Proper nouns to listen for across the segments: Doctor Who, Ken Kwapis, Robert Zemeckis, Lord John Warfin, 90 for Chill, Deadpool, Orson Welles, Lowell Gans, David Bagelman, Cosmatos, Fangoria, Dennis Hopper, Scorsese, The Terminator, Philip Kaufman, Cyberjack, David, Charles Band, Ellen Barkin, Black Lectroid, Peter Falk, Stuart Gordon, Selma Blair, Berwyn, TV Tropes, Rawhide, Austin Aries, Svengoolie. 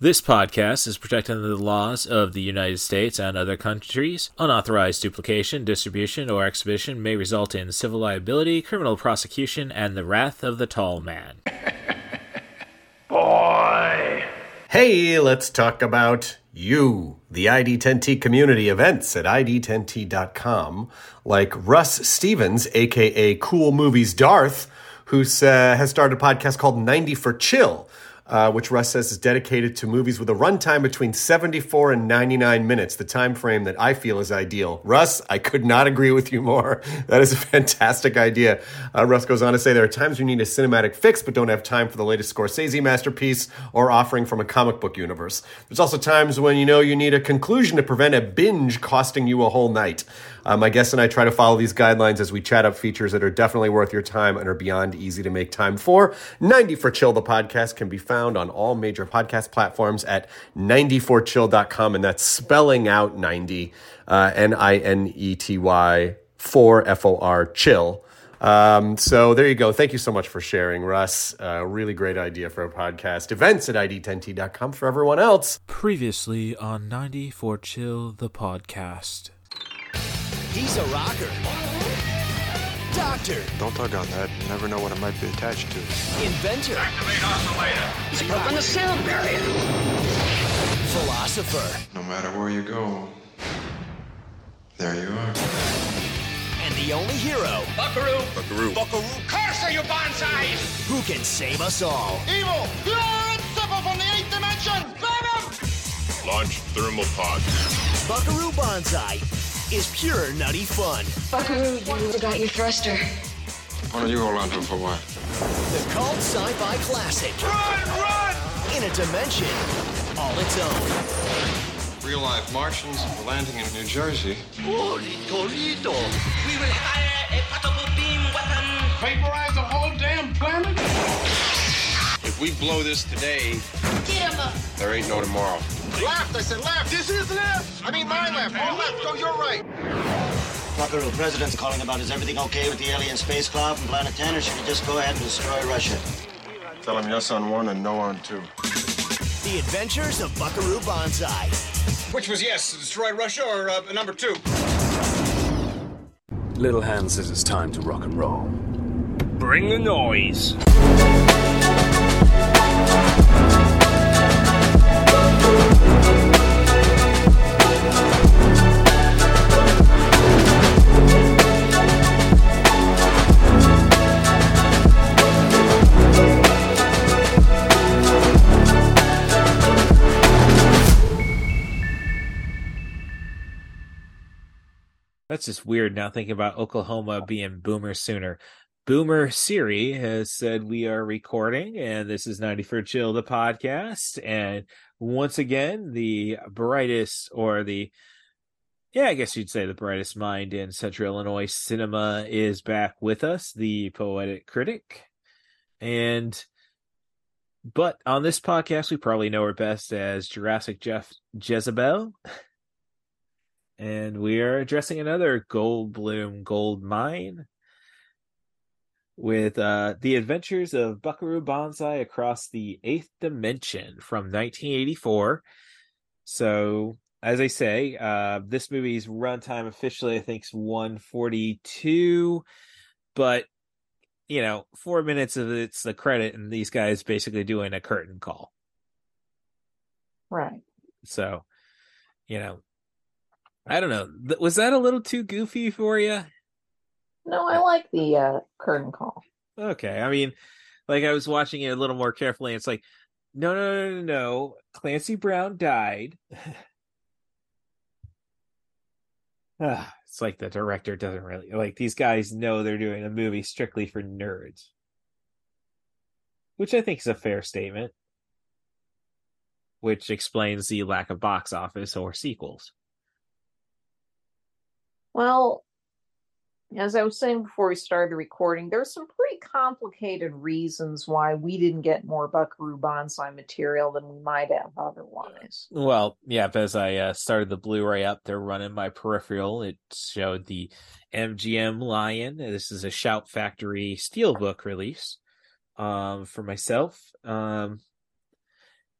This podcast is protected under the laws of the United States and other countries. Unauthorized duplication, distribution, or exhibition may result in civil liability, criminal prosecution, and the wrath of the tall man. Boy! Hey, let's talk about you, the ID10T community events at ID10T.com, like Russ Stevens, a.k.a. Cool Movies Darth, who has started a podcast called 90 for Chill, which Russ says is dedicated to movies with a runtime between 74 and 99 minutes, the time frame that I feel is ideal. Russ, I could not agree with you more. That is a fantastic idea. Russ goes on to say there are times you need a cinematic fix but don't have time for the latest Scorsese masterpiece or offering from a comic book universe. There's also times when you know you need a conclusion to prevent a binge costing you a whole night. My guest and I try to follow these guidelines as we chat up features that are definitely worth your time and are beyond easy to make time for. 90 for Chill, the podcast, can be found on all major podcast platforms at 90forchill.com, and that's spelling out 90, N-I-N-E-T-Y, 4 F-O-R, chill. So there you go. Thank you so much for sharing, Russ. Really great idea for a podcast. Events at ID10T.com for everyone else. Previously on 90 for Chill, the podcast. He's a rocker. Doctor. Don't tug on that. You never know what it might be attached to. Inventor. Activate oscillator. He's broken the sound barrier. Philosopher. No matter where you go, there you are. And the only hero. Buckaroo. Buckaroo. Buckaroo. Curse are you Banzai! Who can save us all. Evil. You're a zipper from the 8th dimension. Burn him! Launch thermal pod. Buckaroo Banzai is pure nutty fun. Buckaroo, you forgot your thruster. Why don't you hold on to it for a while? The cult sci-fi classic. Run! In a dimension all its own. Real life Martians are landing in New Jersey. Holy Torito! We will fire a portable beam weapon. Vaporize the whole damn planet? If we blow this today, there ain't no tomorrow. Left, I said left. This is left. I mean my left. More left, go your right. Buckaroo, President's calling about is everything okay with the alien space cloud from Planet 10, or should we just go ahead and destroy Russia? Tell him yes on one and no on two. The Adventures of Buckaroo Banzai. Which was yes, destroy Russia or number two? Little Hand says it's time to rock and roll. Bring the noise. That's just weird now thinking about Oklahoma being Boomer Sooner. Boomer Siri has said we are recording, and this is 90 for Chill, the podcast. And once again, the brightest, or the, yeah, I guess you'd say the brightest mind in Central Illinois cinema is back with us, the Poetic Critic. And, but on this podcast, we probably know her best as Jurassic Jeff Jezebel. And we are addressing another Goldblum gold mine with The Adventures of Buckaroo Banzai Across the 8th Dimension from 1984. So, as I say, this movie's runtime officially, I think, is 142. But, you know, 4 minutes of it's the credit, and these guys basically doing a curtain call. Right. So, you know, I don't know. Was that a little too goofy for you? No, I like the curtain call. Okay. I mean, like, I was watching it a little more carefully. It's like, no. Clancy Brown died. It's like the director doesn't really, like, these guys know they're doing a movie strictly for nerds, which I think is a fair statement, which explains the lack of box office or sequels. Well, as I was saying before we started recording, there's some pretty complicated reasons why we didn't get more Buckaroo Banzai material than we might have otherwise. Well, yeah, but as I started the Blu-ray up, they're running my peripheral. It showed the MGM Lion. This is a Shout Factory Steelbook release for myself.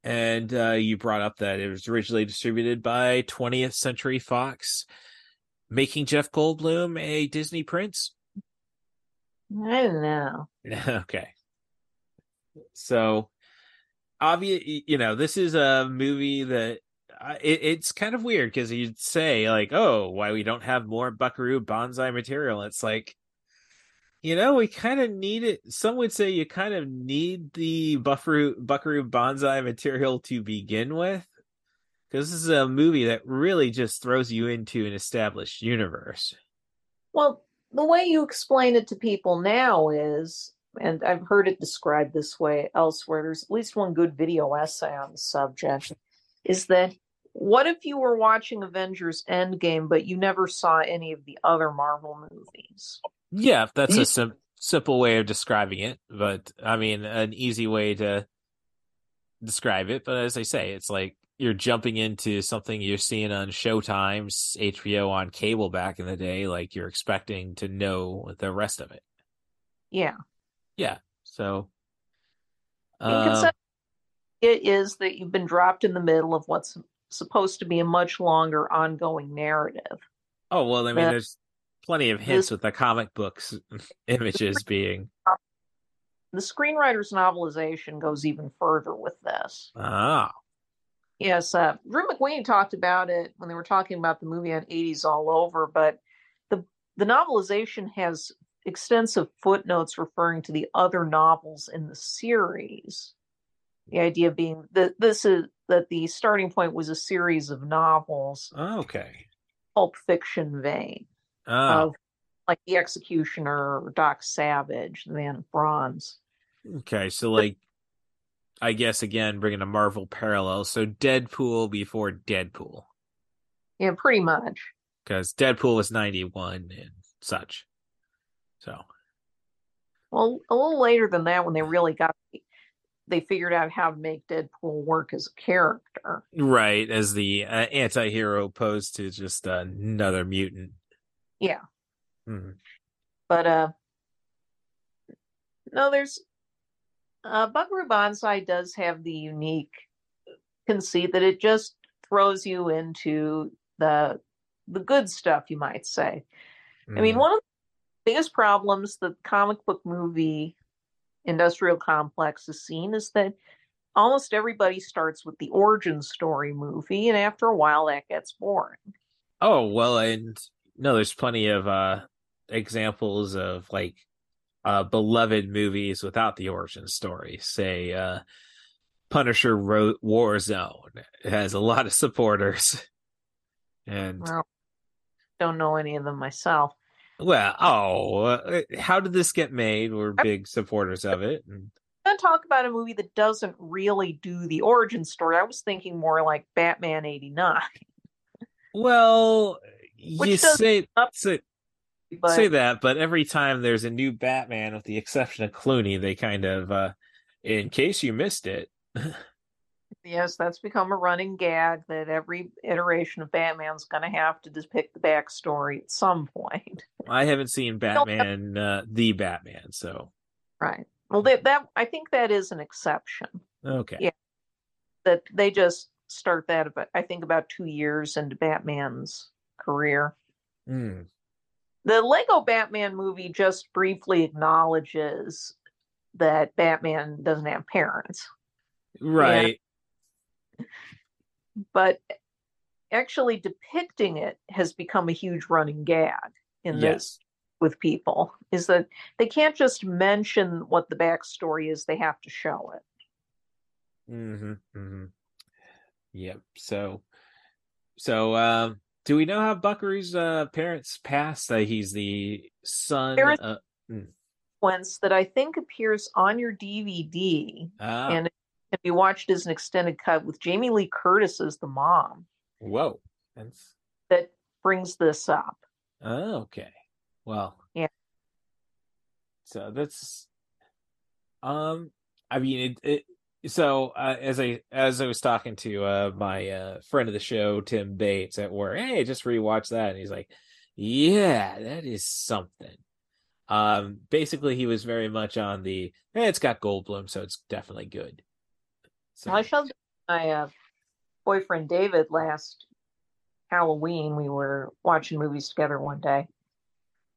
And you brought up that it was originally distributed by 20th Century Fox, making Jeff Goldblum a Disney prince. I don't know. Okay. So, obviously, you know, this is a movie that it's kind of weird because you'd say, like, oh, why we don't have more Buckaroo Banzai material. It's like, you know, we kind of need it. Some would say you kind of need the Buckaroo Banzai material to begin with, because this is a movie that really just throws you into an established universe. Well, the way you explain it to people now is, and I've heard it described this way elsewhere, there's at least one good video essay on the subject, is that what if you were watching Avengers Endgame, but you never saw any of the other Marvel movies? Yeah, that's a simple way of describing it, but I mean, an easy way to describe it. But as I say, it's like you're jumping into something you're seeing on Showtime, HBO, on cable back in the day. Like, you're expecting to know the rest of it. Yeah. Yeah. So it is that you've been dropped in the middle of what's supposed to be a much longer ongoing narrative. Oh, well, I mean, there's plenty of hints with the comic books images being. The screenwriter's novelization goes even further with this. Ah. Yes. Drew McQueen talked about it when they were talking about the movie on 80s All Over, but the novelization has extensive footnotes referring to the other novels in the series. The idea being that the starting point was a series of novels. Oh, okay. Pulp Fiction vein. Oh. Of, like, The Executioner, Doc Savage, The Man of Bronze. Okay, so, like, I guess, again, bringing a Marvel parallel, so Deadpool before Deadpool. Yeah, pretty much. Because Deadpool was 91 and such. So. Well, a little later than that, when they really got... They figured out how to make Deadpool work as a character. Right, as the anti-hero opposed to just another mutant. Yeah. Mm-hmm. But, no, there's... Buckaroo Banzai does have the unique conceit that it just throws you into the good stuff, you might say. Mm. I mean, one of the biggest problems that the comic book movie industrial complex has seen is that almost everybody starts with the origin story movie, and after a while that gets boring. Oh, well, and no, there's plenty of examples of, like, beloved movies without the origin story. Say Punisher Warzone. It has a lot of supporters. And well, don't know any of them myself. Well, how did this get made? We're big supporters of it. I'm going to talk about a movie that doesn't really do the origin story. I was thinking more like Batman 89. Well, you say that, but every time there's a new Batman, with the exception of Clooney, they kind of, in case you missed it. Yes, that's become a running gag that every iteration of Batman's going to have to depict the backstory at some point. I haven't seen Batman, the Batman, so. Right. Well, I think that is an exception. Okay. Yeah. That they just start that, about 2 years into Batman's career. Mm. The Lego Batman movie just briefly acknowledges that Batman doesn't have parents. Right. And but actually depicting it has become a huge running gag in this with people, is that they can't just mention what the backstory is, they have to show it. Mm-hmm. Mm-hmm. Yep. So do we know how Buckaroo's parents passed? He's the son of sequence that I think appears on your DVD and can be watched as an extended cut with Jamie Lee Curtis as the mom. Whoa. That brings this up. Oh, okay. Well. Yeah. So that's, I mean, as I was talking to my friend of the show, Tim Bates, at work, hey, just rewatched that. And he's like, yeah, that is something. Basically, he was very much on the, it's got Goldblum, so it's definitely good. So. I shall my boyfriend David last Halloween. We were watching movies together one day,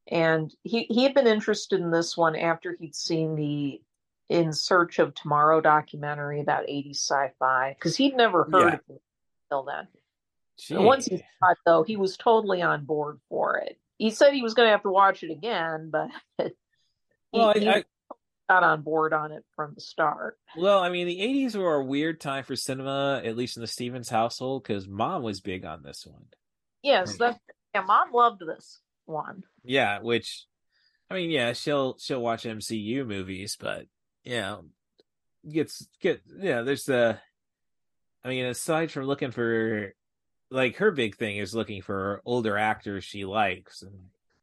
and he had been interested in this one after he'd seen the In Search of Tomorrow documentary about 80s sci-fi, because he'd never heard of it until then. And once he saw it, though, he was totally on board for it. He said he was going to have to watch it again, but he got on board on it from the start. Well, I mean, the 80s were a weird time for cinema, at least in the Stevens household, because Mom was big on this one. Yes, Mom loved this one. Yeah, which, I mean, yeah, she'll watch MCU movies, but yeah, there's the, I mean, aside from looking for, like, her big thing is looking for older actors she likes and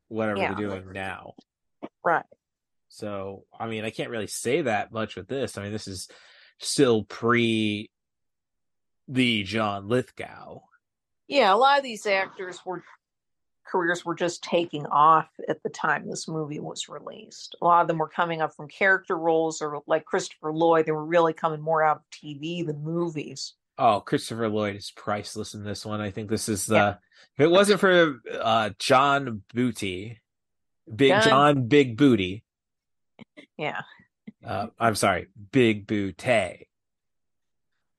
whatever they're doing now. Right. So, I mean, I can't really say that much with this. I mean, this is still pre the John Lithgow. Yeah, a lot of these actors careers were just taking off at the time this movie was released. A lot of them were coming up from character roles, or like Christopher Lloyd, they were really coming more out of TV than movies. Oh, Christopher Lloyd is priceless in this one. I think this is if it wasn't for Big Booty. Yeah. I'm sorry, Big Booty.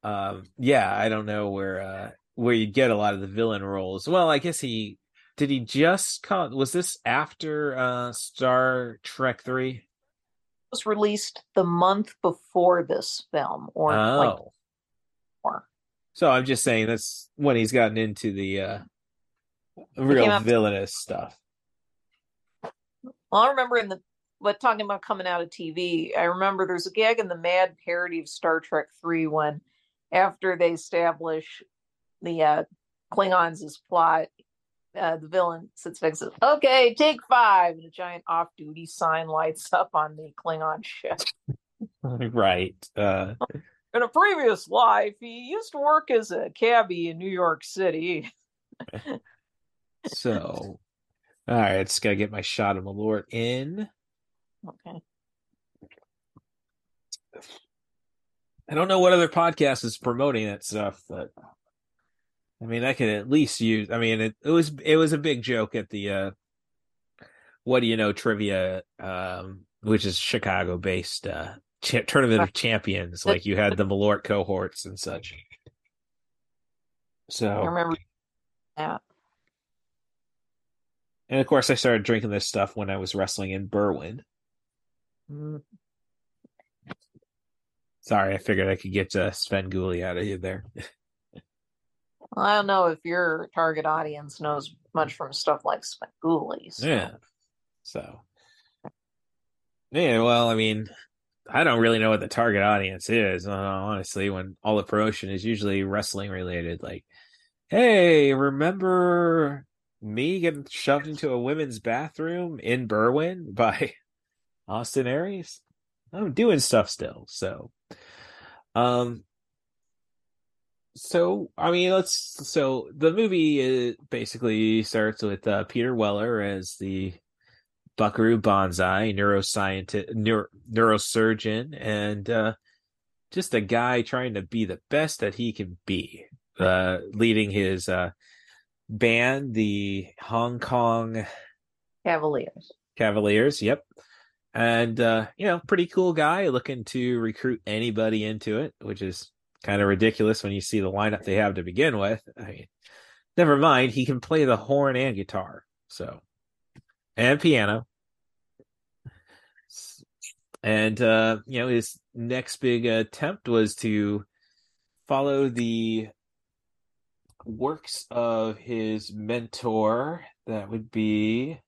I don't know where you get a lot of the villain roles. Well, I guess was this after Star Trek 3? It was released the month before this film, So I'm just saying that's when he's gotten into the real villainous stuff. Well, I remember talking about coming out of TV, I remember there's a gag in the Mad parody of Star Trek 3 when, after they establish the Klingons as plot, the villain sits next to, okay, take 5, and a giant off-duty sign lights up on the Klingon ship. Right. In a previous life, he used to work as a cabbie in New York City. So, all right, just gotta get my shot of Malort in. Okay. I don't know what other podcast is promoting that stuff, but I mean, I could at least use. I mean, it was a big joke at the what do you know trivia, which is Chicago-based. Tournament of Champions, like you had the Malort cohorts and such. So I remember that. And of course I started drinking this stuff when I was wrestling in Berwyn. Sorry, I figured I could get Svengoolie out of you there. Well, I don't know if your target audience knows much from stuff like Svengoolie. So. Yeah. So yeah, well, I mean, I don't really know what the target audience is, honestly, when all the promotion is usually wrestling related. Like, hey, remember me getting shoved into a women's bathroom in Berwyn by Austin Aries? I'm doing stuff still. So, so the movie basically starts with Peter Weller as the Buckaroo Banzai, neurosurgeon, and just a guy trying to be the best that he can be, leading his band, the Hong Kong Cavaliers. Yep. And, pretty cool guy looking to recruit anybody into it, which is kind of ridiculous when you see the lineup they have to begin with. I mean, never mind, he can play the horn and guitar, so, and piano. And, his next big attempt was to follow the works of his mentor. That would be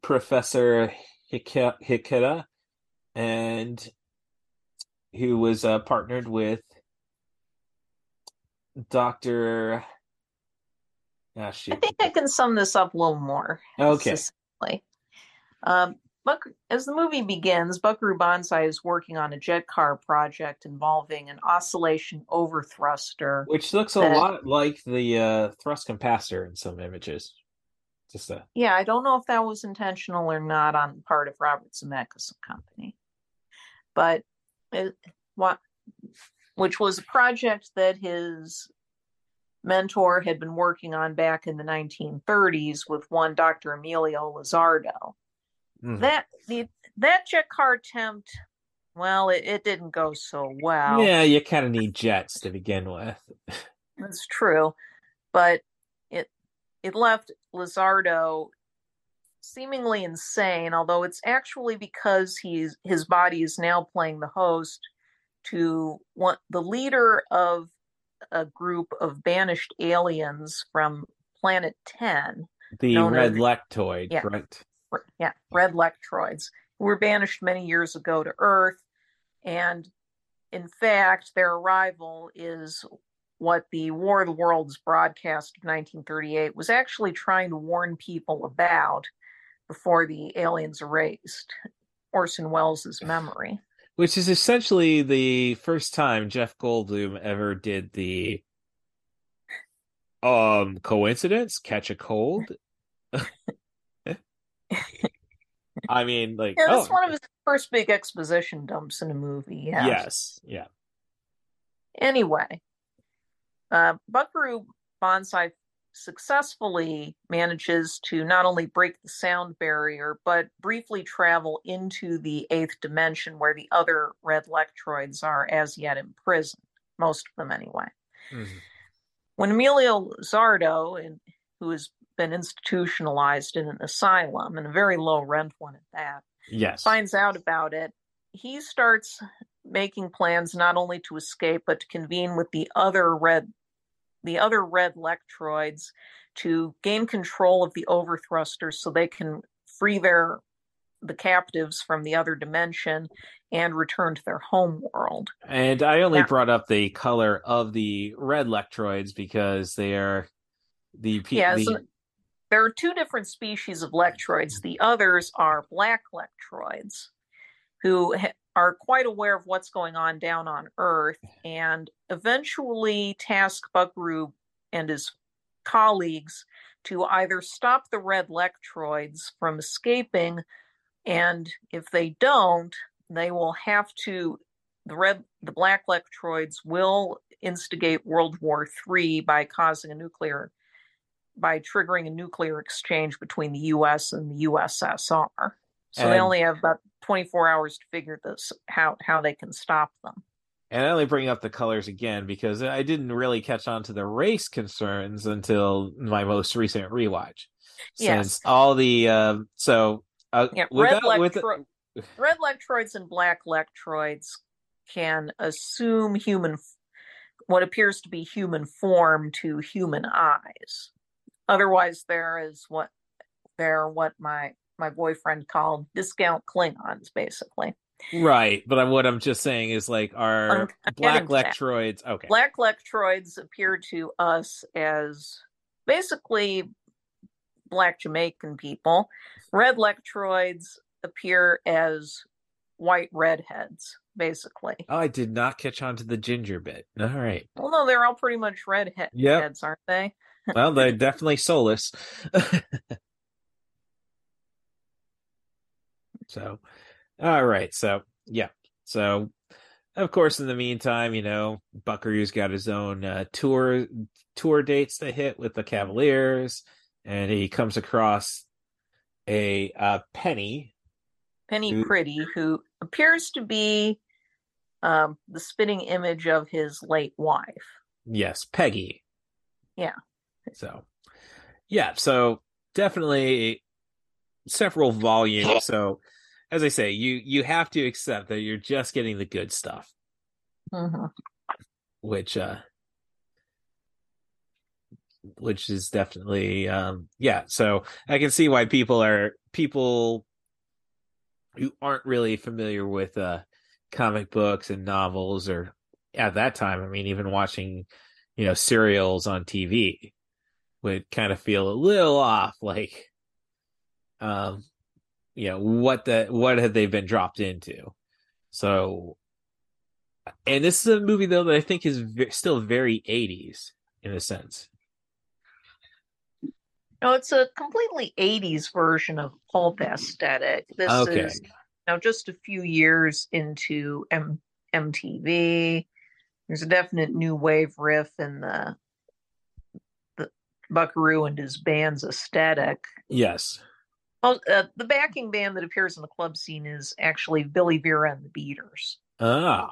Professor Hikeda, and who was partnered with Dr. I think I can sum this up a little more. Okay. As the movie begins, Buckaroo Banzai is working on a jet car project involving an oscillation overthruster, which looks a lot like the thrust capacitor in some images. Yeah, I don't know if that was intentional or not on the part of Robert Zemeckis and company. But which was a project that his mentor had been working on back in the 1930s with one Dr. Emilio Lizardo. Mm-hmm. That Jekar tempt, well, it didn't go so well. Yeah, you kind of need jets to begin with. That's true. But it left Lizardo seemingly insane, although it's actually because his body is now playing the host to the leader of a group of banished aliens from Planet 10. The Red Lectroid, yeah, right? Yeah, Red Lectroids, who were banished many years ago to Earth. And in fact, their arrival is what the War of the Worlds broadcast of 1938 was actually trying to warn people about before the aliens erased Orson Welles' memory. Which is essentially the first time Jeff Goldblum ever did the coincidence, catch a cold. I mean, like, yeah, that's one of his first big exposition dumps in a movie. Yeah. Yes, yeah. Anyway, Buckaroo Banzai successfully manages to not only break the sound barrier, but briefly travel into the eighth dimension where the other Red Lectroids are as yet imprisoned, most of them anyway. Mm-hmm. When Emilio Lizardo, who has been institutionalized in an asylum, and a very low rent one at that, yes, finds out about it, he starts making plans not only to escape, but to convene with the other red Lectroids to gain control of the overthrusters so they can free the captives from the other dimension and return to their home world. And I only brought up the color of the Red Lectroids because they are so there are two different species of Lectroids. The others are Black Lectroids, who are quite aware of what's going on down on Earth, and eventually task Buckaroo and his colleagues to either stop the Red Lectroids from escaping, and if they don't, they will have to, the Black Lectroids will instigate World War III by triggering a nuclear exchange between the U.S. and the USSR. So they only have about 24 hours to figure this how they can stop them. And I only bring up the colors again because I didn't really catch on to the race concerns until my most recent rewatch. Yes. Since all the Red Lectroids and Black Lectroids can assume what appears to be human form to human eyes. Otherwise, my boyfriend called discount Klingons, basically. Right, but what I'm just saying is, like, our Black Lectroids... Okay. Black Lectroids appear to us as basically Black Jamaican people. Red Lectroids appear as white redheads, basically. Oh, I did not catch on to the ginger bit. All right. Well, no, they're all pretty much redheads, aren't they? Well, they're definitely soulless. So, all right. So, yeah. So, of course, in the meantime, Buckaroo's got his own tour dates to hit with the Cavaliers, and he comes across a Pretty, who appears to be the spitting image of his late wife. Yes, Peggy. Yeah. So, yeah. So, definitely several volumes. So, as I say, you have to accept that you're just getting the good stuff, mm-hmm, which is definitely yeah. So I can see why people who aren't really familiar with comic books and novels, or at that time, I mean, even watching serials on TV, would kind of feel a little off, like, what have they been dropped into? So, and this is a movie, though, that I think is still very 80s in a sense. No, it's a completely 80s version of pulp aesthetic. This is now just a few years into MTV, There's a definite new wave riff in the Buckaroo and his band's aesthetic. Yes. Well, the backing band that appears in the club scene is actually Billy Vera and the Beaters. Ah,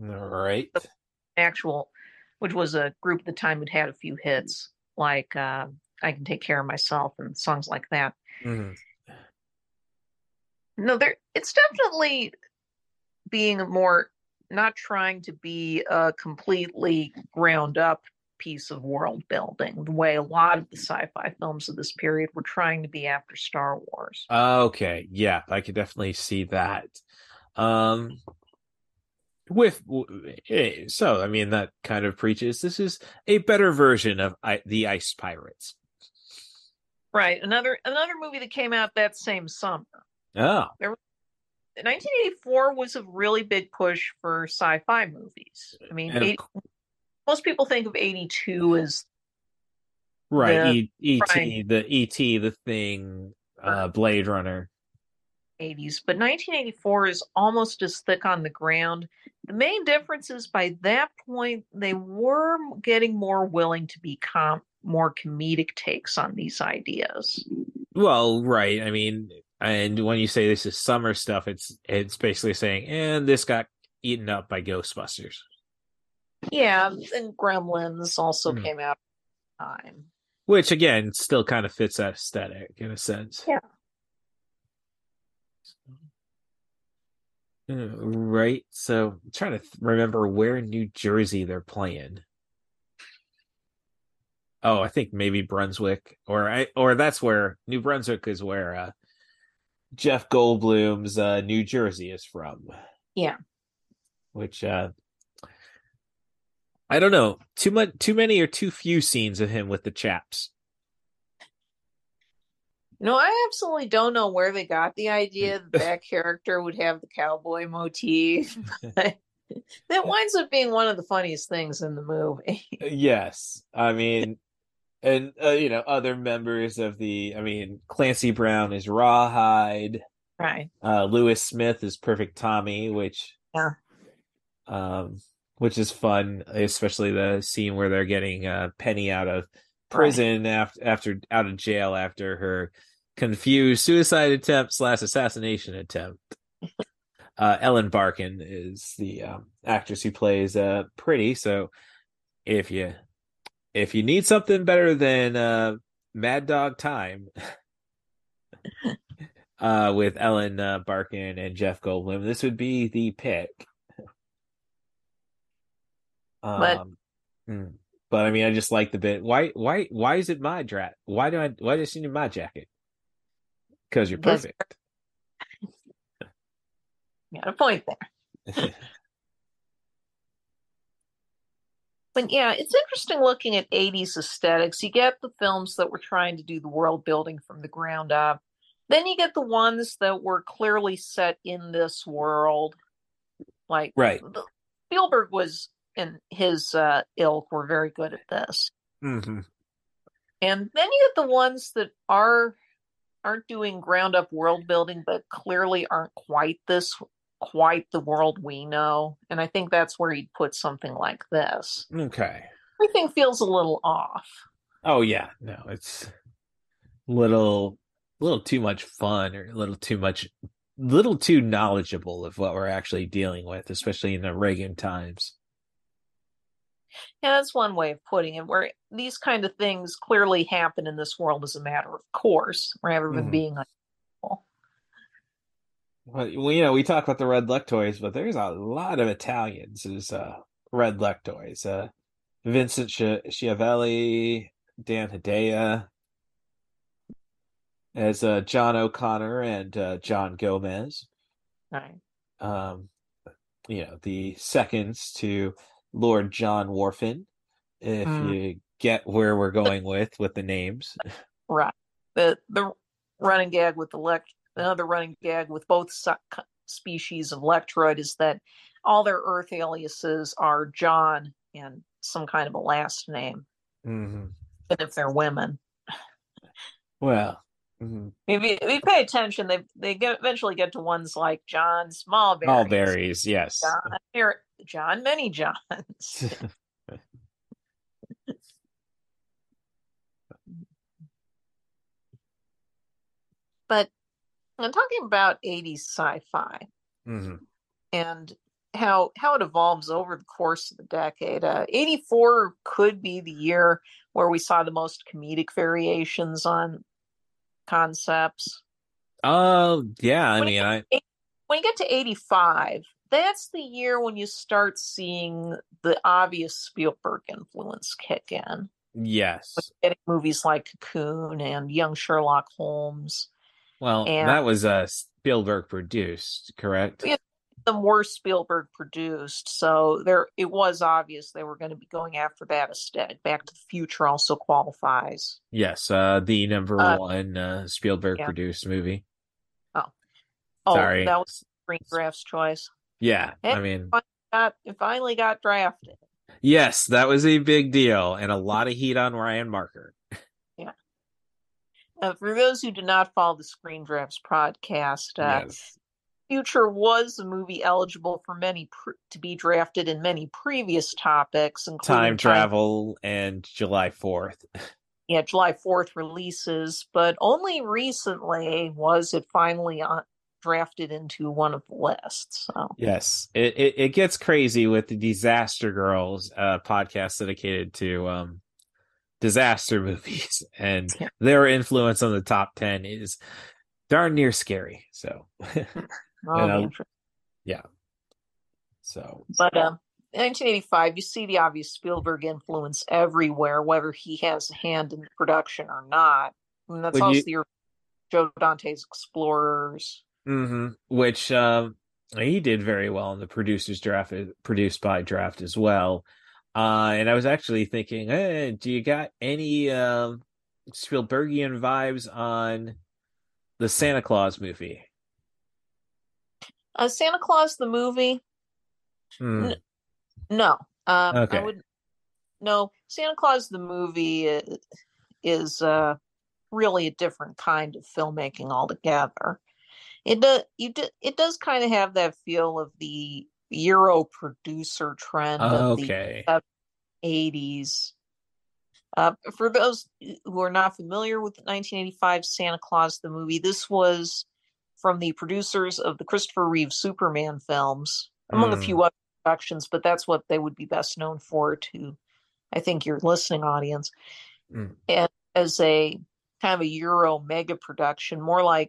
all right. The actual, which was a group at the time that had a few hits, like I Can Take Care of Myself and songs like that. Mm-hmm. No, it's definitely being more, not trying to be a completely ground up piece of world building, the way a lot of the sci-fi films of this period were trying to be after Star Wars. Okay, yeah, I could definitely see that. So, I mean, that kind of preaches this is a better version of The Ice Pirates. Right, another movie that came out that same summer. Oh. 1984 was a really big push for sci-fi movies. I mean, most people think of 82 as right. E.T., The Thing, Blade Runner. 80s, but 1984 is almost as thick on the ground. The main difference is by that point they were getting more willing to be more comedic takes on these ideas. Well, right. I mean, and when you say this is summer stuff, it's basically saying, and this got eaten up by Ghostbusters. Yeah, and Gremlins also came out at the time. Which, again, still kind of fits that aesthetic in a sense. Yeah. Right, so I'm trying to remember where in New Jersey they're playing. Oh, I think maybe Brunswick, or that's where New Brunswick is where Jeff Goldblum's New Jersey is from. Yeah, which I don't know. Too many or too few scenes of him with the chaps. No, I absolutely don't know where they got the idea that character would have the cowboy motif. That winds up being one of the funniest things in the movie. Yes. I mean, and, other members of Clancy Brown is Rawhide. Right. Lewis Smith is Perfect Tommy, which is fun, especially the scene where they're getting Penny out of prison, right, after out of jail after her confused suicide attempt / assassination attempt. Ellen Barkin is the actress who plays Pretty. So if you need something better than Mad Dog Time with Ellen Barkin and Jeff Goldblum, this would be the pick. But I mean, I just like the bit. Why is it my draft? Why does she need my jacket? Because you're perfect. You got a point there. But yeah, it's interesting looking at 80s aesthetics. You get the films that were trying to do the world building from the ground up. Then you get the ones that were clearly set in this world. Like, right. Spielberg was, and his ilk were very good at this. Mm-hmm. And then you get the ones that aren't doing ground up world building, but clearly aren't quite the world we know. And I think that's where he'd put something like this. Okay. Everything feels a little off. Oh yeah, no, it's a little too much fun, or little too knowledgeable of what we're actually dealing with, especially in the Reagan times. Yeah, that's one way of putting it, where these kind of things clearly happen in this world as a matter of course, rather than being like, well, we talk about the Red Lectroids, but there's a lot of Italians as Red Lectroids. Vincent Schiavelli, Dan Hedaya, as John O'Connor and John Gomez. Right. The seconds to Lord John Warfin, if you get where we're going with the names. Right. The running gag with another running gag with both species of Lectroid is that all their Earth aliases are John and some kind of a last name. Mm-hmm. Even if they're women. Well, if you pay attention, they eventually get to ones like John Smallberries. Smallberries, yes. John John Many Johns. But I'm talking about 80s sci-fi, mm-hmm. and how it evolves over the course of the decade. 84 could be the year where we saw the most comedic variations on concepts. When you get to 85, that's the year when you start seeing the obvious Spielberg influence kick in. Yes. Getting movies like Cocoon and Young Sherlock Holmes. Well, and that was Spielberg produced, correct? Them were Spielberg produced, so it was obvious they were going to be going after that instead. Back to the Future also qualifies. Yes, the number one Spielberg produced movie. Oh, sorry, that was Screen Drafts choice. Yeah, and I mean, it finally got drafted. Yes, that was a big deal and a lot of heat on Ryan Marker. For those who did not follow the Screen Drafts podcast, yes. Future was a movie eligible for to be drafted in many previous topics, including time travel and July 4th. Yeah, July 4th releases, but only recently was it finally drafted into one of the lists. So. Yes, it gets crazy with the Disaster Girls podcast dedicated to disaster movies, and their influence on the top 10 is darn near scary. So. But 1985, you see the obvious Spielberg influence everywhere, whether he has a hand in the production or not. And that's also the year Joe Dante's Explorers, which he did very well in the produced by draft as well. And I was actually thinking, hey, do you got any Spielbergian vibes on the Santa Claus movie? Santa Claus the movie? No. Okay. No, Santa Claus the movie is really a different kind of filmmaking altogether. It does kind of have that feel of the Euro producer trend of the 80s. For those who are not familiar with 1985 Santa Claus the movie, this was from the producers of the Christopher Reeve Superman films, among a few other productions, but that's what they would be best known for to, I think, your listening audience. And as a kind of a Euro mega production, what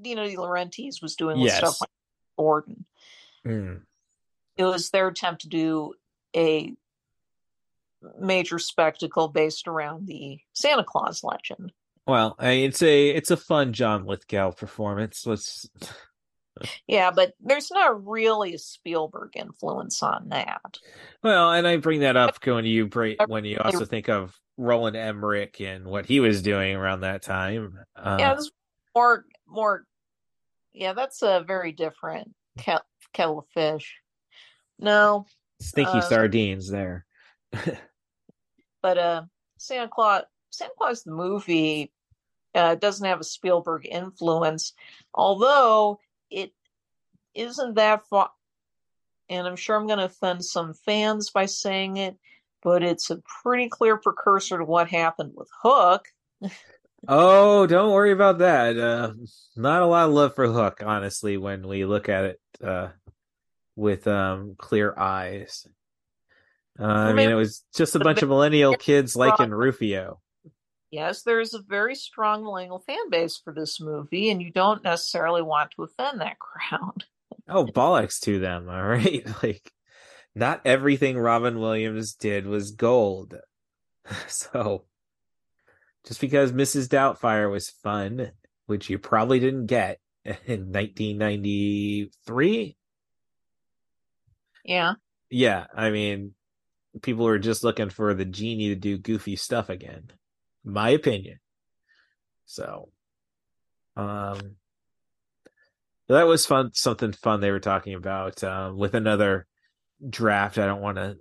Dino De Laurentiis was doing with stuff like Gordon. It was their attempt to do a major spectacle based around the Santa Claus legend. Well, it's a fun John Lithgow performance. But there's not really a Spielberg influence on that. Well, and I bring that up when you also think of Roland Emmerich and what he was doing around that time. That's more. Yeah, that's a very different kettle of fish. No, stinky sardines there. But Santa Claus the movie doesn't have a Spielberg influence, although it isn't that far, and I'm sure I'm going to offend some fans by saying it, but it's a pretty clear precursor to what happened with Hook. Oh, don't worry about that. Not a lot of love for Hook, honestly, when we look at it with clear eyes. It was just a bunch of millennial kids liking Rufio. Yes, there's a very strong millennial fan base for this movie, and you don't necessarily want to offend that crowd. Oh, bollocks to them, all right? Like, not everything Robin Williams did was gold. So, just because Mrs. Doubtfire was fun, which you probably didn't get in 1993? Yeah. Yeah, I mean, people were just looking for the genie to do goofy stuff again. My opinion. So, that was fun. Something fun they were talking about with another draft. I don't want to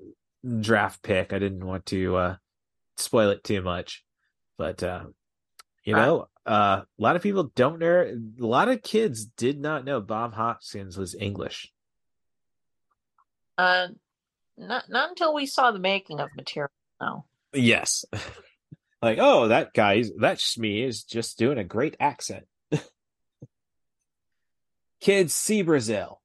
draft pick. I didn't want to spoil it too much, but You know, a lot of people don't know. A lot of kids did not know Bob Hoskins was English. Not until we saw the making of material. No. Yes. Like, oh, that Shmi is just doing a great accent. Kids, see Brazil.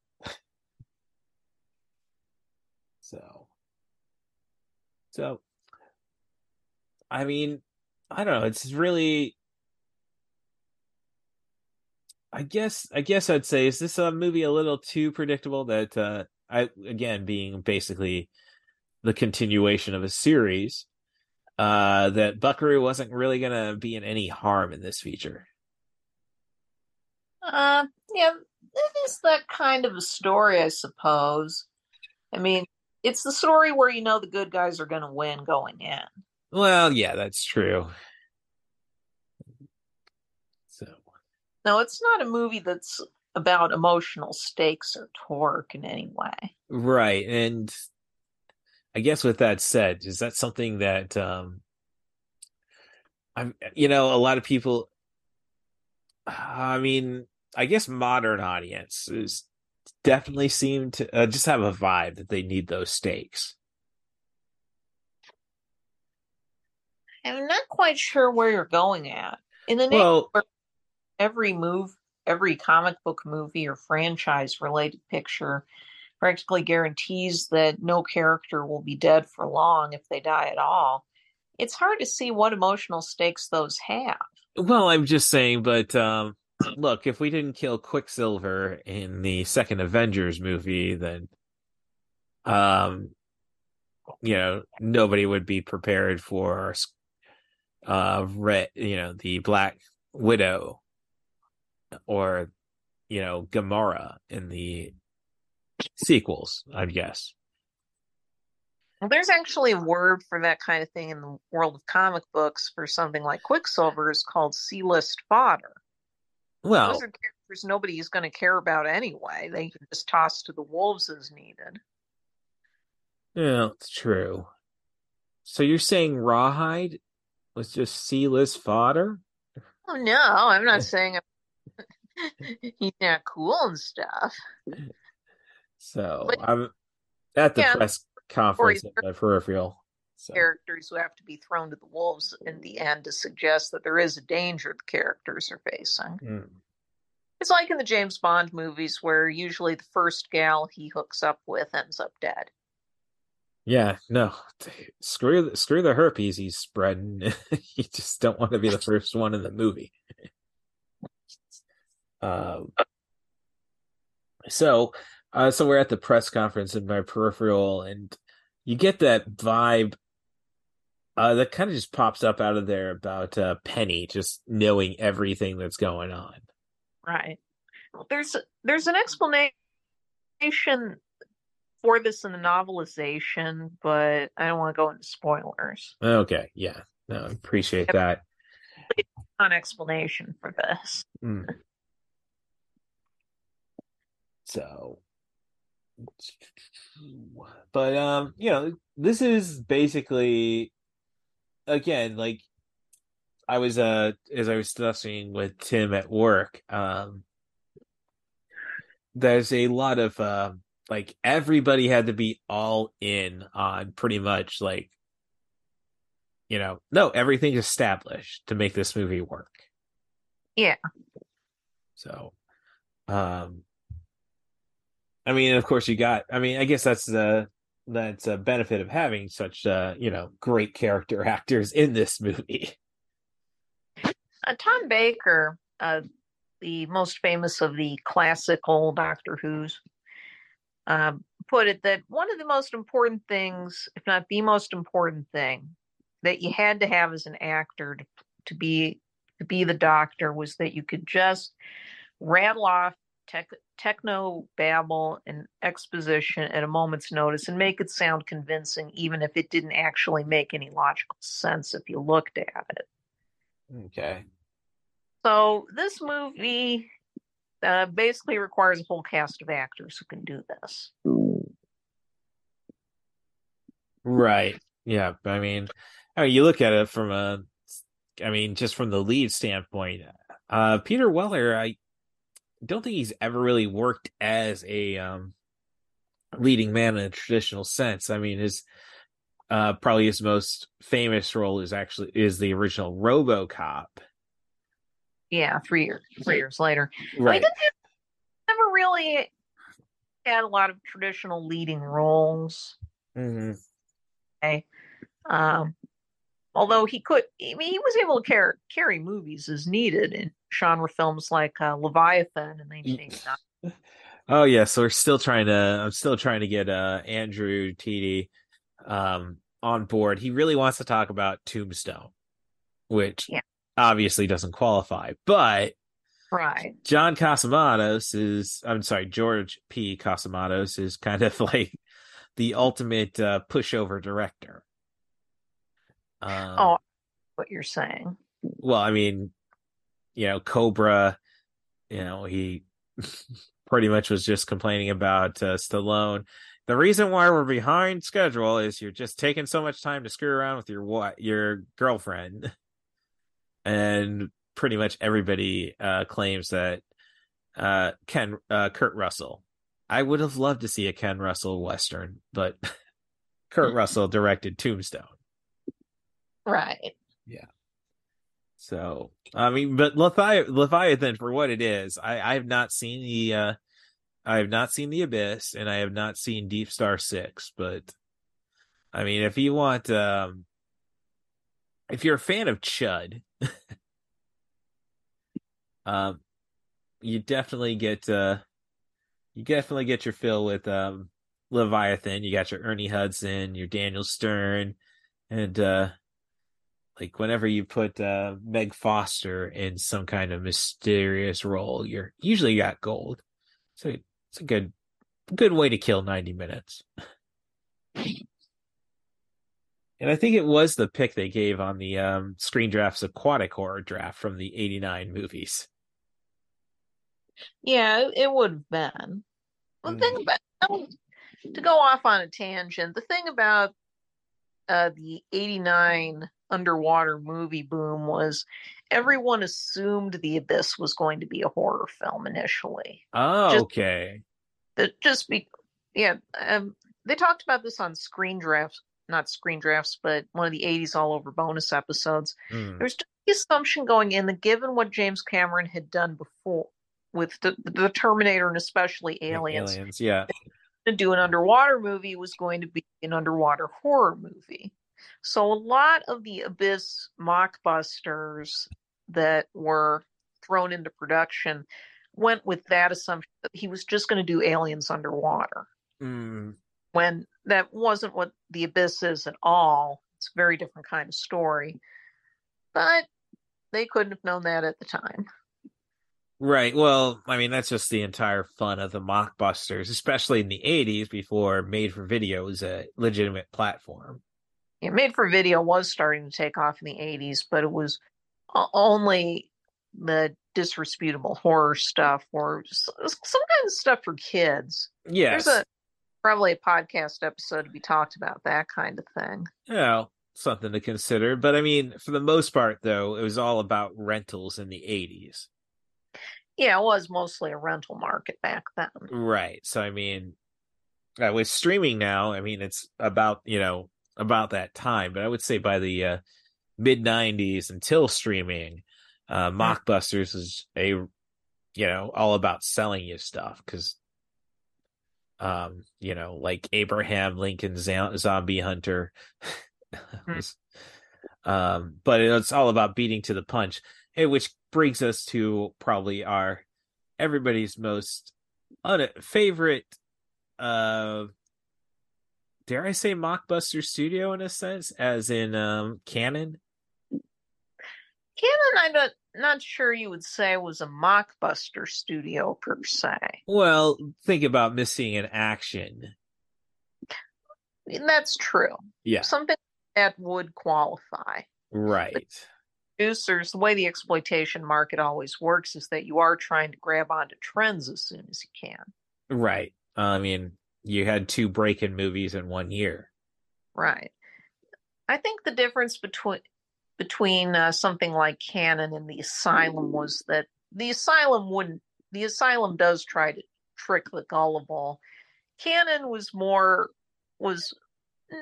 So, I mean, I don't know. It's really, I guess I'd say, is this a movie a little too predictable that, being basically the continuation of a series, that Buckaroo wasn't really going to be in any harm in this feature? Yeah, it is that kind of a story, I suppose. I mean, it's the story where you know the good guys are going to win going in. Well, yeah, that's true. So, no, it's not a movie that's about emotional stakes or torque in any way. Right, and I guess with that said, is that something that a lot of people, I mean, I guess modern audiences definitely seem to just have a vibe that they need those stakes. I'm not quite sure where you're going at. In the next, every comic book movie or franchise-related picture practically guarantees that no character will be dead for long if they die at all. It's hard to see what emotional stakes those have. Well, I'm just saying, but look, if we didn't kill Quicksilver in the second Avengers movie, then nobody would be prepared for the Black Widow or Gamora in the sequels, I guess. Well, there's actually a word for that kind of thing in the world of comic books for something like Quicksilver is called C-list fodder. Well, those are characters nobody is going to care about anyway. They can just toss to the wolves as needed. Yeah, it's true. So you're saying Rawhide was just C-list fodder? Oh, no, I'm not saying he's not cool and stuff. So I'm at the press conference at my peripheral. So. Characters who have to be thrown to the wolves in the end to suggest that there is a danger the characters are facing. Mm. It's like in the James Bond movies where usually the first gal he hooks up with ends up dead. Yeah, no, screw the herpes he's spreading. You just don't want to be the first one in the movie. So we're at the press conference in my peripheral, and you get that vibe that kind of just pops up out of there about Penny just knowing everything that's going on. Right. Well, there's an explanation for this in the novelization, but I don't want to go into spoilers. Okay. Yeah. No, I appreciate that. It's an explanation for this. Mm. So. But this is basically, again, like I was as I was discussing with Tim at work, there's a lot of like everybody had to be all in on pretty much like everything's established to make this movie work. Yeah. So I mean, of course, I guess that's a benefit of having such, great character actors in this movie. Tom Baker, the most famous of the classical Doctor Who's, put it that one of the most important things, if not the most important thing, that you had to have as an actor to be the Doctor was that you could just rattle off techno babble and exposition at a moment's notice and make it sound convincing, even if it didn't actually make any logical sense if you looked at it. Okay. So this movie basically requires a whole cast of actors who can do this. Right. Yeah. I mean, you look at it from a I mean, just from the lead standpoint, Peter Weller, I don't think he's ever really worked as a leading man in a traditional sense. I mean, his probably his most famous role is the original RoboCop. Yeah, three years later. Right. I think he never really had a lot of traditional leading roles. Mm-hmm. Okay. Although he could, I mean, he was able to carry movies as needed in genre films like Leviathan in 1989. Oh yeah, so I'm still trying to get Andrew T.D. on board. He really wants to talk about Tombstone, which obviously doesn't qualify. But right, George P. Cosmatos is kind of like the ultimate pushover director. Oh, what you're saying. Well, I mean, Cobra, he pretty much was just complaining about Stallone. The reason why we're behind schedule is you're just taking so much time to screw around with your girlfriend. And pretty much everybody claims that Kurt Russell. I would have loved to see a Ken Russell Western, but Kurt Russell directed Tombstone. Right. Yeah. So, I mean, but Leviathan, for what it is, I have not seen the Abyss, and I have not seen Deep Star 6, but I mean, if you want, if you're a fan of Chud, you definitely get your fill with Leviathan. You got your Ernie Hudson, your Daniel Stern, and like whenever you put Meg Foster in some kind of mysterious role, you're usually got gold. So it's a good way to kill 90 minutes. And I think it was the pick they gave on the Screen Drafts Aquatic Horror Draft from the 89 movies. Yeah, it would have been. Well, the thing about, to go off on a tangent, the thing about the 89 underwater movie boom was everyone assumed The Abyss was going to be a horror film initially. Oh, okay. They talked about this on not Screen Drafts, but one of the 80s All Over bonus episodes. Mm. There's just the assumption going in that given what James Cameron had done before with the Terminator and especially Aliens, yeah, to do an underwater movie was going to be an underwater horror movie. So a lot of the Abyss mockbusters that were thrown into production went with that assumption that he was just going to do Aliens underwater. Mm. When that wasn't what the Abyss is at all. It's a very different kind of story. But they couldn't have known that at the time. Right. Well, I mean, that's just the entire fun of the mockbusters, especially in the 80s before made-for-video was a legitimate platform. Yeah, made-for-video was starting to take off in the 80s, but it was only the disreputable horror stuff or some kind of stuff for kids. Yes. There's probably a podcast episode to be talked about that kind of thing. Yeah, something to consider. But I mean, for the most part, though, it was all about rentals in the 80s. Yeah, it was mostly a rental market back then. Right. So, I mean, with streaming now, I mean, it's about that time, but I would say by the mid 90s until streaming, mockbusters is all about selling you stuff because like Abraham Lincoln Zombie Hunter was, but it's all about beating to the punch, which brings us to probably our everybody's most favorite dare I say mockbuster studio in a sense, as in Canon? Canon, I'm not sure you would say was a mockbuster studio per se. Well, think about Missing in Action. And that's true. Yeah. Something that would qualify. Right. But producers, the way the exploitation market always works is that you are trying to grab onto trends as soon as you can. Right. I mean, you had 2 break-in movies in 1 year. Right. I think the difference between between something like canon and the Asylum was that the Asylum does try to trick the gullible. Canon was more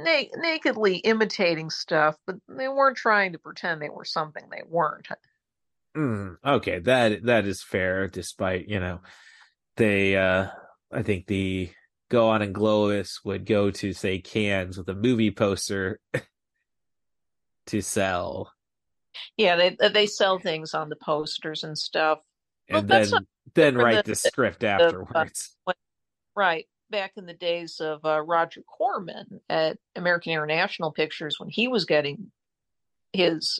nakedly imitating stuff, but they weren't trying to pretend they were something they weren't. Okay, that is fair. Despite, you know, they I think the Go On and Glovis would go to, say, Cannes with a movie poster to sell. Yeah, they sell things on the posters and stuff, and then write the script afterwards. Right. Back in the days of Roger Corman at American International Pictures, when he was getting his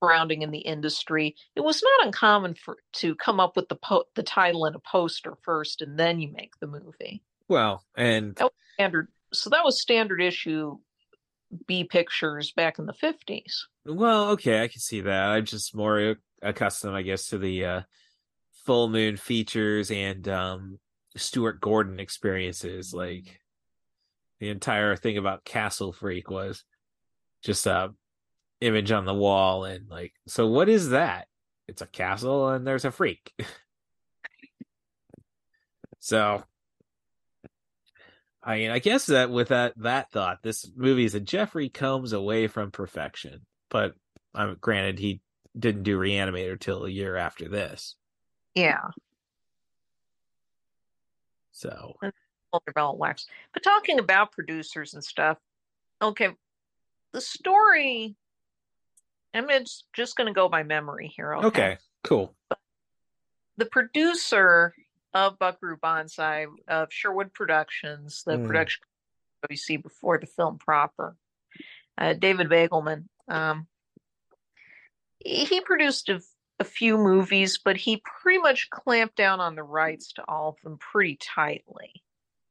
grounding in the industry, it was not uncommon to come up with the title and a poster first, and then you make the movie. Well, and that was standard. So that was standard issue B pictures back in the 50s. Well, okay, I can see that. I'm just more accustomed, I guess, to the Full Moon features and Stuart Gordon experiences. Like, the entire thing about Castle Freak was just a image on the wall, and like, so what is that? It's a castle and there's a freak. So I mean, I guess that with that thought, this movie is a Jeffrey Combs away from perfection, but granted, he didn't do Reanimator till a year after this. Yeah. So, but talking about producers and stuff, okay, the story, I'm just going to go by memory here. Okay, cool. But the producer of Buckaroo Banzai, of Sherwood Productions, the production you see before the film proper, David Bagelman, he produced a few movies, but he pretty much clamped down on the rights to all of them pretty tightly.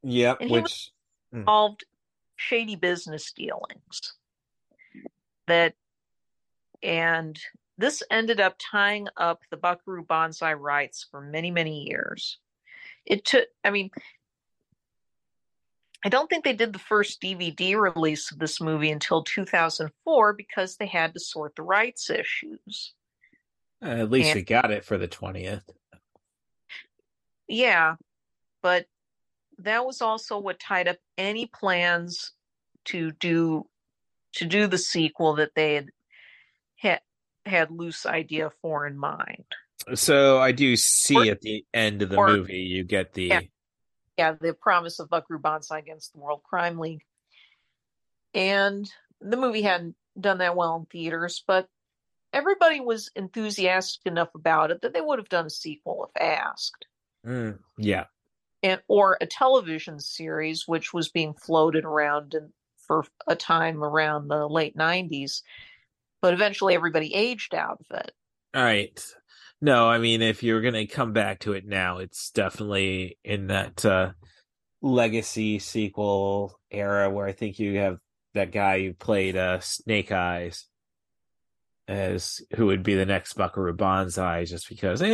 Yeah, and he was involved shady business dealings. And this ended up tying up the Buckaroo Banzai rights for many, many years. It took, I mean, I don't think they did the first DVD release of this movie until 2004 because they had to sort the rights issues. At least we got it for the 20th. Yeah, but that was also what tied up any plans to do the sequel that they had loose idea for in mind. So I do see at the end of the movie, you get the... Yeah, the promise of Buckaroo Banzai against the World Crime League. And the movie hadn't done that well in theaters, but everybody was enthusiastic enough about it that they would have done a sequel if asked. Yeah. Or a television series, which was being floated around for a time around the late 90s. But eventually everybody aged out of it. All right. No, I mean, if you're going to come back to it now, it's definitely in that legacy sequel era where I think you have that guy who played Snake Eyes as who would be the next Buckaroo Banzai, just because we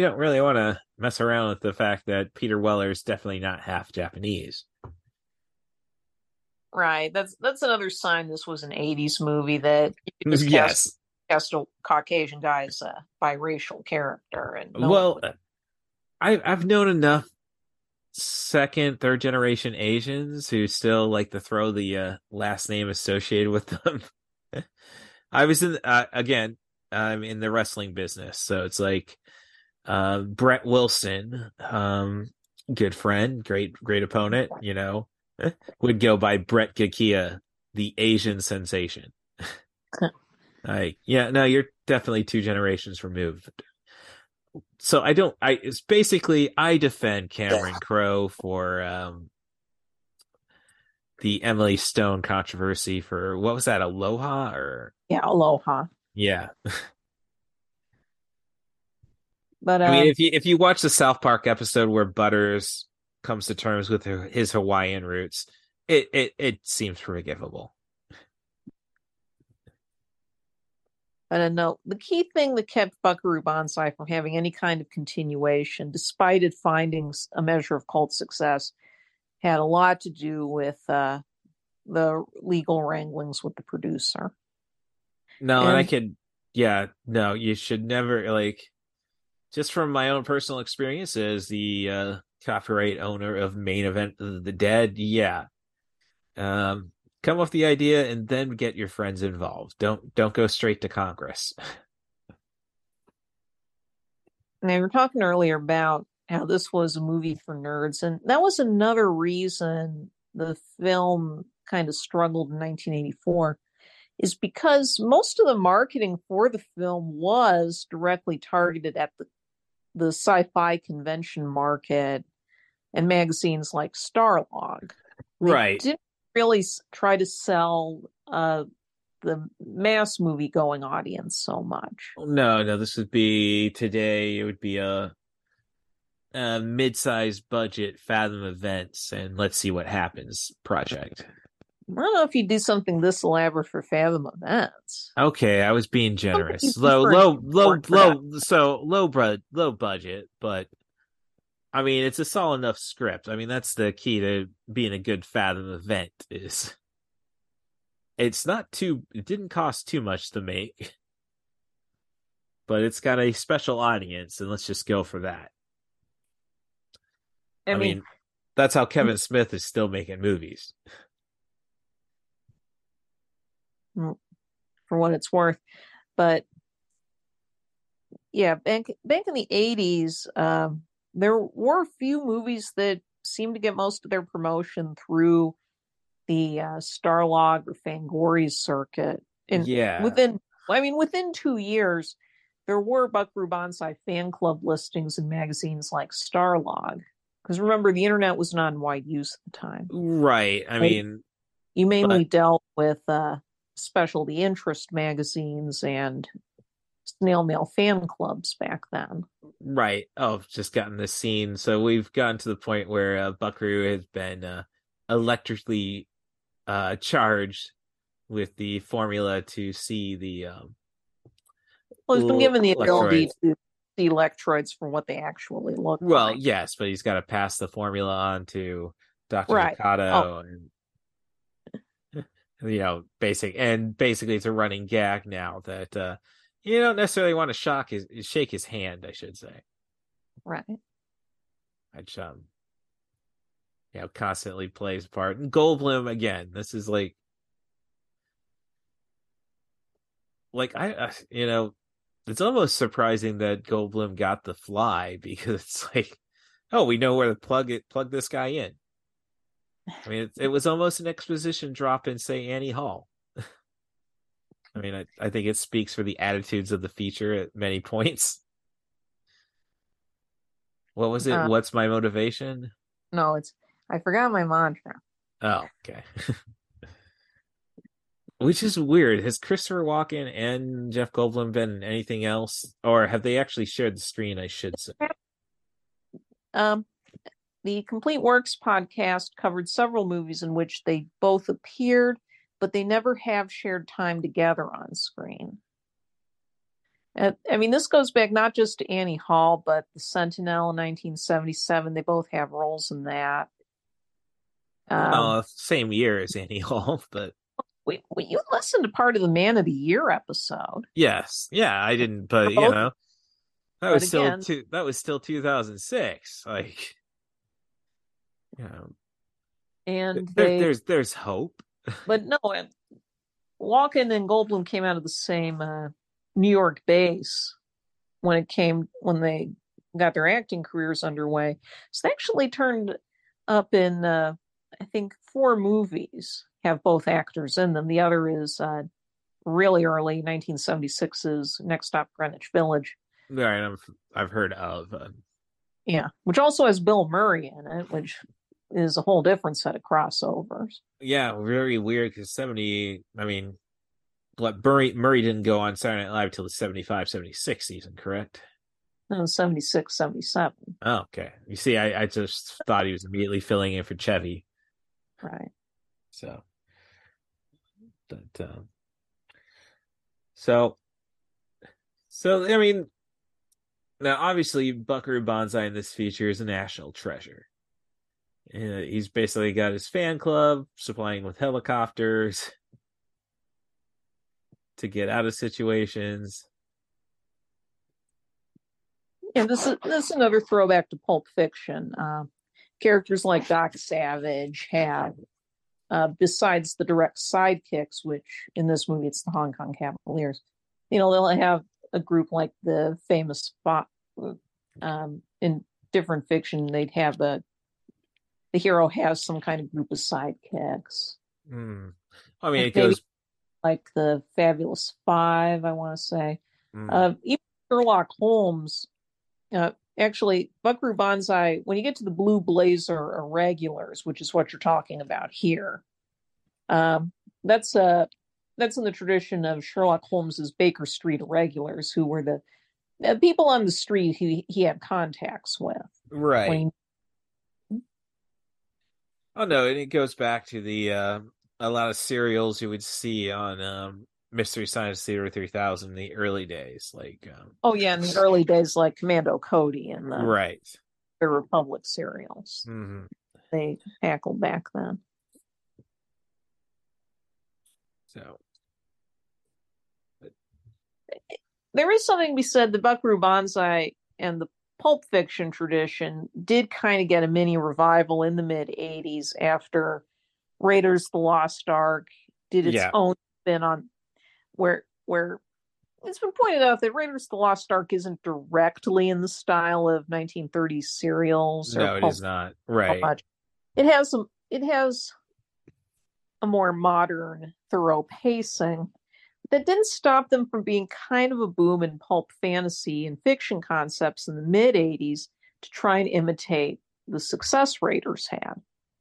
don't really want to mess around with the fact that Peter Weller is definitely not half Japanese. Right, that's another sign this was an 80s movie that you just cast a Caucasian guy as a biracial character. And I've known enough second, third generation Asians who still like to throw the last name associated with them. I was I'm in the wrestling business, so it's like Brett Wilson, good friend, great opponent, you know, would go by Brett Gakia, the Asian sensation. Like, yeah, no, you're definitely two generations removed. So it's basically, I defend Cameron Crowe for the Emily Stone controversy for, what was that, Aloha? Aloha. Yeah. But I mean, if you watch the South Park episode where Butters comes to terms with his Hawaiian roots, it seems forgivable. I don't know. The key thing that kept Buckaroo Banzai from having any kind of continuation, despite it finding a measure of cult success, had a lot to do with the legal wranglings with the producer. No, and I could, yeah, no, you should never, like, just from my own personal experience as the copyright owner of Main Event of the Dead, yeah. Come off the idea and then get your friends involved. Don't go straight to Congress. Now, you were talking earlier about how this was a movie for nerds, and that was another reason the film kind of struggled in 1984, is because most of the marketing for the film was directly targeted at the sci-fi convention market and magazines like Starlog. Right. They didn't really try to sell the mass movie going audience so much. No, this would be today. It would be a mid-sized budget Fathom Events and let's see what happens project. I don't know if you do something this elaborate for Fathom Events. Okay, I was being generous. Low budget, but I mean, it's a solid enough script. I mean, that's the key to being a good Fathom Event is it didn't cost too much to make, but it's got a special audience, and let's just go for that. I mean, that's how Kevin Smith is still making movies. For what it's worth. But yeah, back in the 80s, there were a few movies that seemed to get most of their promotion through the Starlog or Fangoria circuit. And yeah, within 2 years, there were Buckaroo Banzai fan club listings in magazines like Starlog. Because remember, the internet was not in wide use at the time. Right. You mainly dealt with specialty interest magazines and snail mail fan clubs back then. Right. Oh, I've just gotten this scene. So we've gotten to the point where Buckaroo has been electrically charged with the formula to see the... well, he's been given the ability to see Lectroids for what they actually look like. Well, yes, but he's got to pass the formula on to Dr. Mikado. Basically it's a running gag now that you don't necessarily want to shake his hand, I should say. Right. Which constantly plays a part. And Goldblum again, this is like it's almost surprising that Goldblum got the fly, because it's like, oh, we know where to plug this guy in. I mean, it was almost an exposition drop in, say, Annie Hall. I mean, I think it speaks for the attitudes of the feature at many points. What was it? What's my motivation? No, I forgot my mantra. Oh, okay. Which is weird. Has Christopher Walken and Jeff Goldblum been in anything else? Or have they actually shared the screen, I should say? The Complete Works podcast covered several movies in which they both appeared, but they never have shared time together on screen. I mean, this goes back not just to Annie Hall, but The Sentinel in 1977. They both have roles in that. Same year as Annie Hall, but... Wait, you listened to part of the Man of the Year episode. Yes. Yeah, I didn't, but, you know, that was still 2006. Like... Yeah, and there's hope. But no, Walken and Goldblum came out of the same New York base when they got their acting careers underway. So they actually turned up in I think 4 movies have both actors in them. The other is really early 1976's Next Stop Greenwich Village. Right, I've heard of. Yeah, which also has Bill Murray in it, which is a whole different set of crossovers. Yeah, very weird, because Murray didn't go on Saturday Night Live till the 75-76 season, correct? No, 76-77. Oh, okay. You see, I just thought he was immediately filling in for Chevy. Right. So. But, I mean, now obviously Buckaroo Banzai in this feature is a national treasure. He's basically got his fan club supplying with helicopters. to get out of situations. Yeah, this is another throwback to Pulp Fiction. Characters like Doc Savage have, besides the direct sidekicks, which in this movie it's the Hong Kong Cavaliers, you know, they'll have a group like the famous spot in different fiction. They'd have the hero has some kind of group of sidekicks. Mm. I mean, it goes like the Fabulous Five, I want to say. Mm. Even Sherlock Holmes, actually, Buckaroo Banzai, when you get to the Blue Blazer Irregulars, which is what you're talking about here, that's in the tradition of Sherlock Holmes's Baker Street Irregulars, who were the people on the street he had contacts with. Right. Oh, no, and it goes back to the a lot of serials you would see on Mystery Science Theater 3000 in the early days. Like, oh, yeah, in the early days, like Commando Cody and the, right. the Republic serials. Mm-hmm. They tackled back then. So, but... There is something to be said. The Buckaroo Banzai and the Pulp Fiction tradition did kind of get a mini revival in the mid 80s after Raiders of the Lost Ark did its own spin on where it's been pointed out that Raiders of the Lost Ark isn't directly in the style of 1930s serials. No, it is not. Right. It has a more modern, thorough pacing. That didn't stop them from being kind of a boom in pulp fantasy and fiction concepts in the mid-80s to try and imitate the success Raiders had.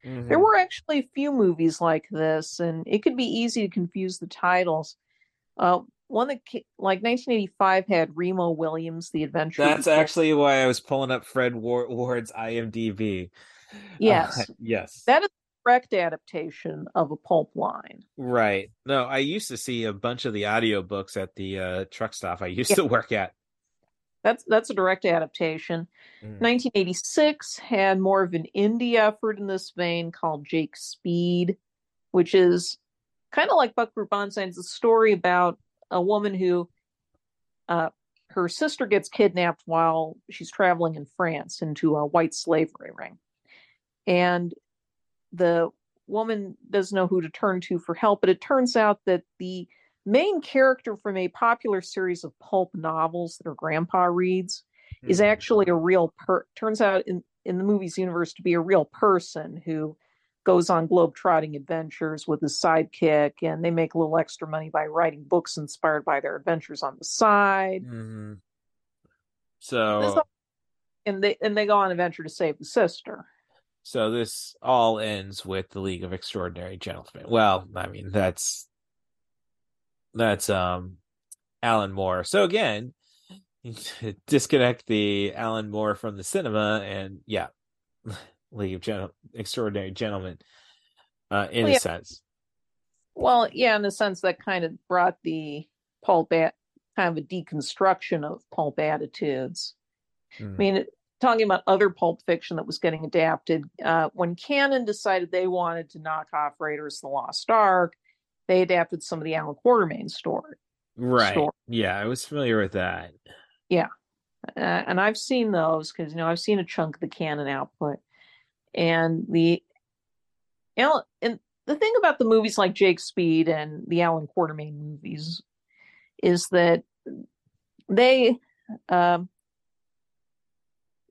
Mm-hmm. There were actually a few movies like this, and it could be easy to confuse the titles. One that, like 1985, had Remo Williams, The Adventure. That's actually why I was pulling up Fred Ward's IMDb. Yes. Yes. That is correct adaptation of a pulp line. Right. No, I used to see a bunch of the audiobooks at the truck stop I used to work at. That's a direct adaptation. Mm. 1986 had more of an indie effort in this vein called Jake Speed, which is kind of like Buckaroo Banzai. It's a story about a woman who her sister gets kidnapped while she's traveling in France into a white slavery ring. And the woman doesn't know who to turn to for help, but it turns out that the main character from a popular series of pulp novels that her grandpa reads is actually a real turns out in the movie's universe to be a real person who goes on globe-trotting adventures with his sidekick, and they make a little extra money by writing books inspired by their adventures on the side. Mm-hmm. So, and they go on an adventure to save the sister. So this all ends with the League of Extraordinary Gentlemen. Well, I mean, that's Alan Moore. So again, disconnect the Alan Moore from the cinema, and League of Extraordinary Gentlemen in a sense. Well, yeah, in a sense that kind of brought the pulp kind of a deconstruction of pulp attitudes. Mm. I mean, talking about other pulp fiction that was getting adapted, when Cannon decided they wanted to knock off Raiders of the Lost Ark, they adapted some of the Alan Quatermain story. Right. Yeah, I was familiar with that. Yeah. And I've seen those because, you know, I've seen a chunk of the Cannon output. And the thing about the movies like Jake Speed and the Alan Quatermain movies is that they...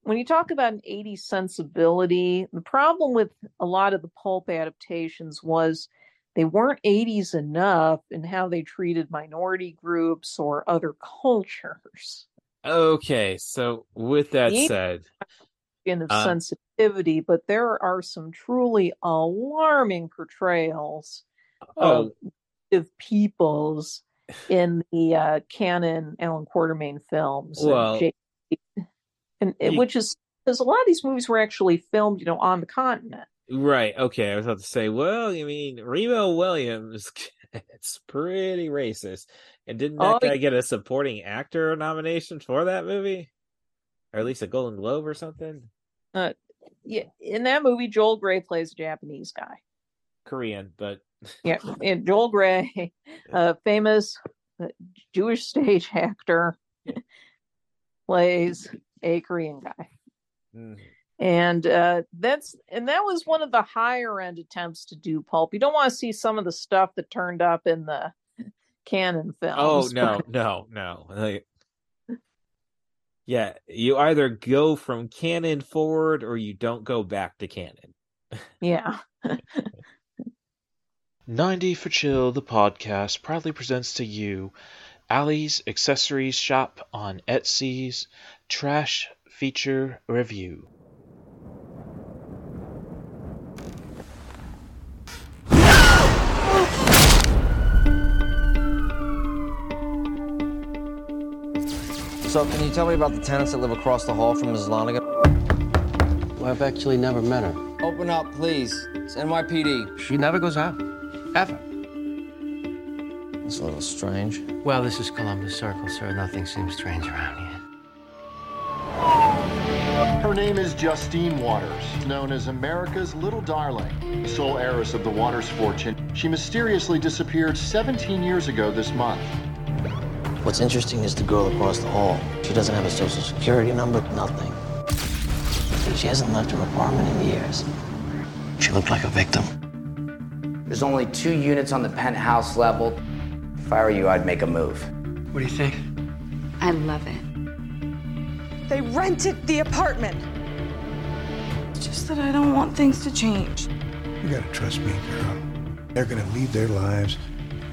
when you talk about an 80s sensibility, the problem with a lot of the pulp adaptations was they weren't 80s enough in how they treated minority groups or other cultures. Okay, so with that said... of sensitivity, but there are some truly alarming portrayals of peoples in the Cannon Alan Quatermain films. Well... And which is because a lot of these movies were actually filmed, you know, on the continent. Right. Okay. I was about to say, well, I mean, Remo Williams, it's pretty racist. And didn't that guy get a supporting actor nomination for that movie? Or at least a Golden Globe or something? Yeah. In that movie, Joel Grey plays a Japanese guy. Korean, but. Yeah. And Joel Grey, famous a Jewish stage actor, plays a Korean guy. Mm. And that was one of the higher end attempts to do pulp. You don't want to see some of the stuff that turned up in the canon films. Oh no, but... no. Like, yeah, you either go from canon forward or you don't go back to canon. Yeah. 90 for Chill, the podcast, proudly presents to you Allie's Accessories Shop on Etsy's Trash Feature Review. So, can you tell me about the tenants that live across the hall from Mrs. Lonigan? Well, I've actually never met her. Open up, please. It's NYPD. She never goes out. Ever. It's a little strange. Well, this is Columbus Circle, sir. Nothing seems strange around here. Her name is Justine Waters, known as America's Little Darling, sole heiress of the Waters fortune. She mysteriously disappeared 17 years ago this month. What's interesting is the girl across the hall. She doesn't have a social security number, nothing. She hasn't left her apartment in years. She looked like a victim. There's only 2 units on the penthouse level. If I were you, I'd make a move. What do you think? I love it. They rented the apartment. It's just that I don't want things to change. You gotta trust me, girl. They're gonna lead their lives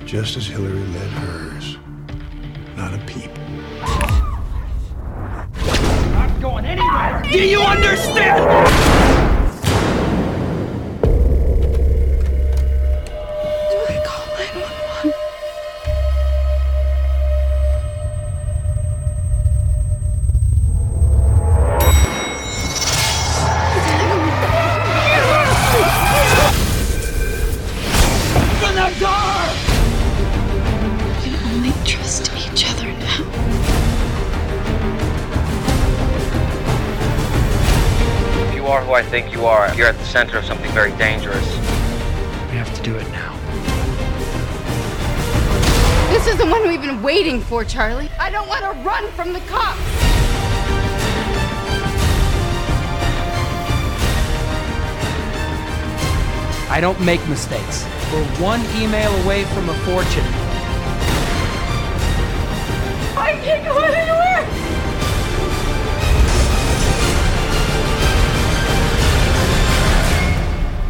just as Hillary led hers. Not a peep. I'm not going anywhere. Do you understand? Do I call 911? Open that door! You can only trust each other now. You are who I think you are. You're at the center of something very dangerous. We have to do it now. This is the one we've been waiting for, Charlie. I don't want to run from the cops. I don't make mistakes. We're 1 email away from a fortune. I can't go anywhere!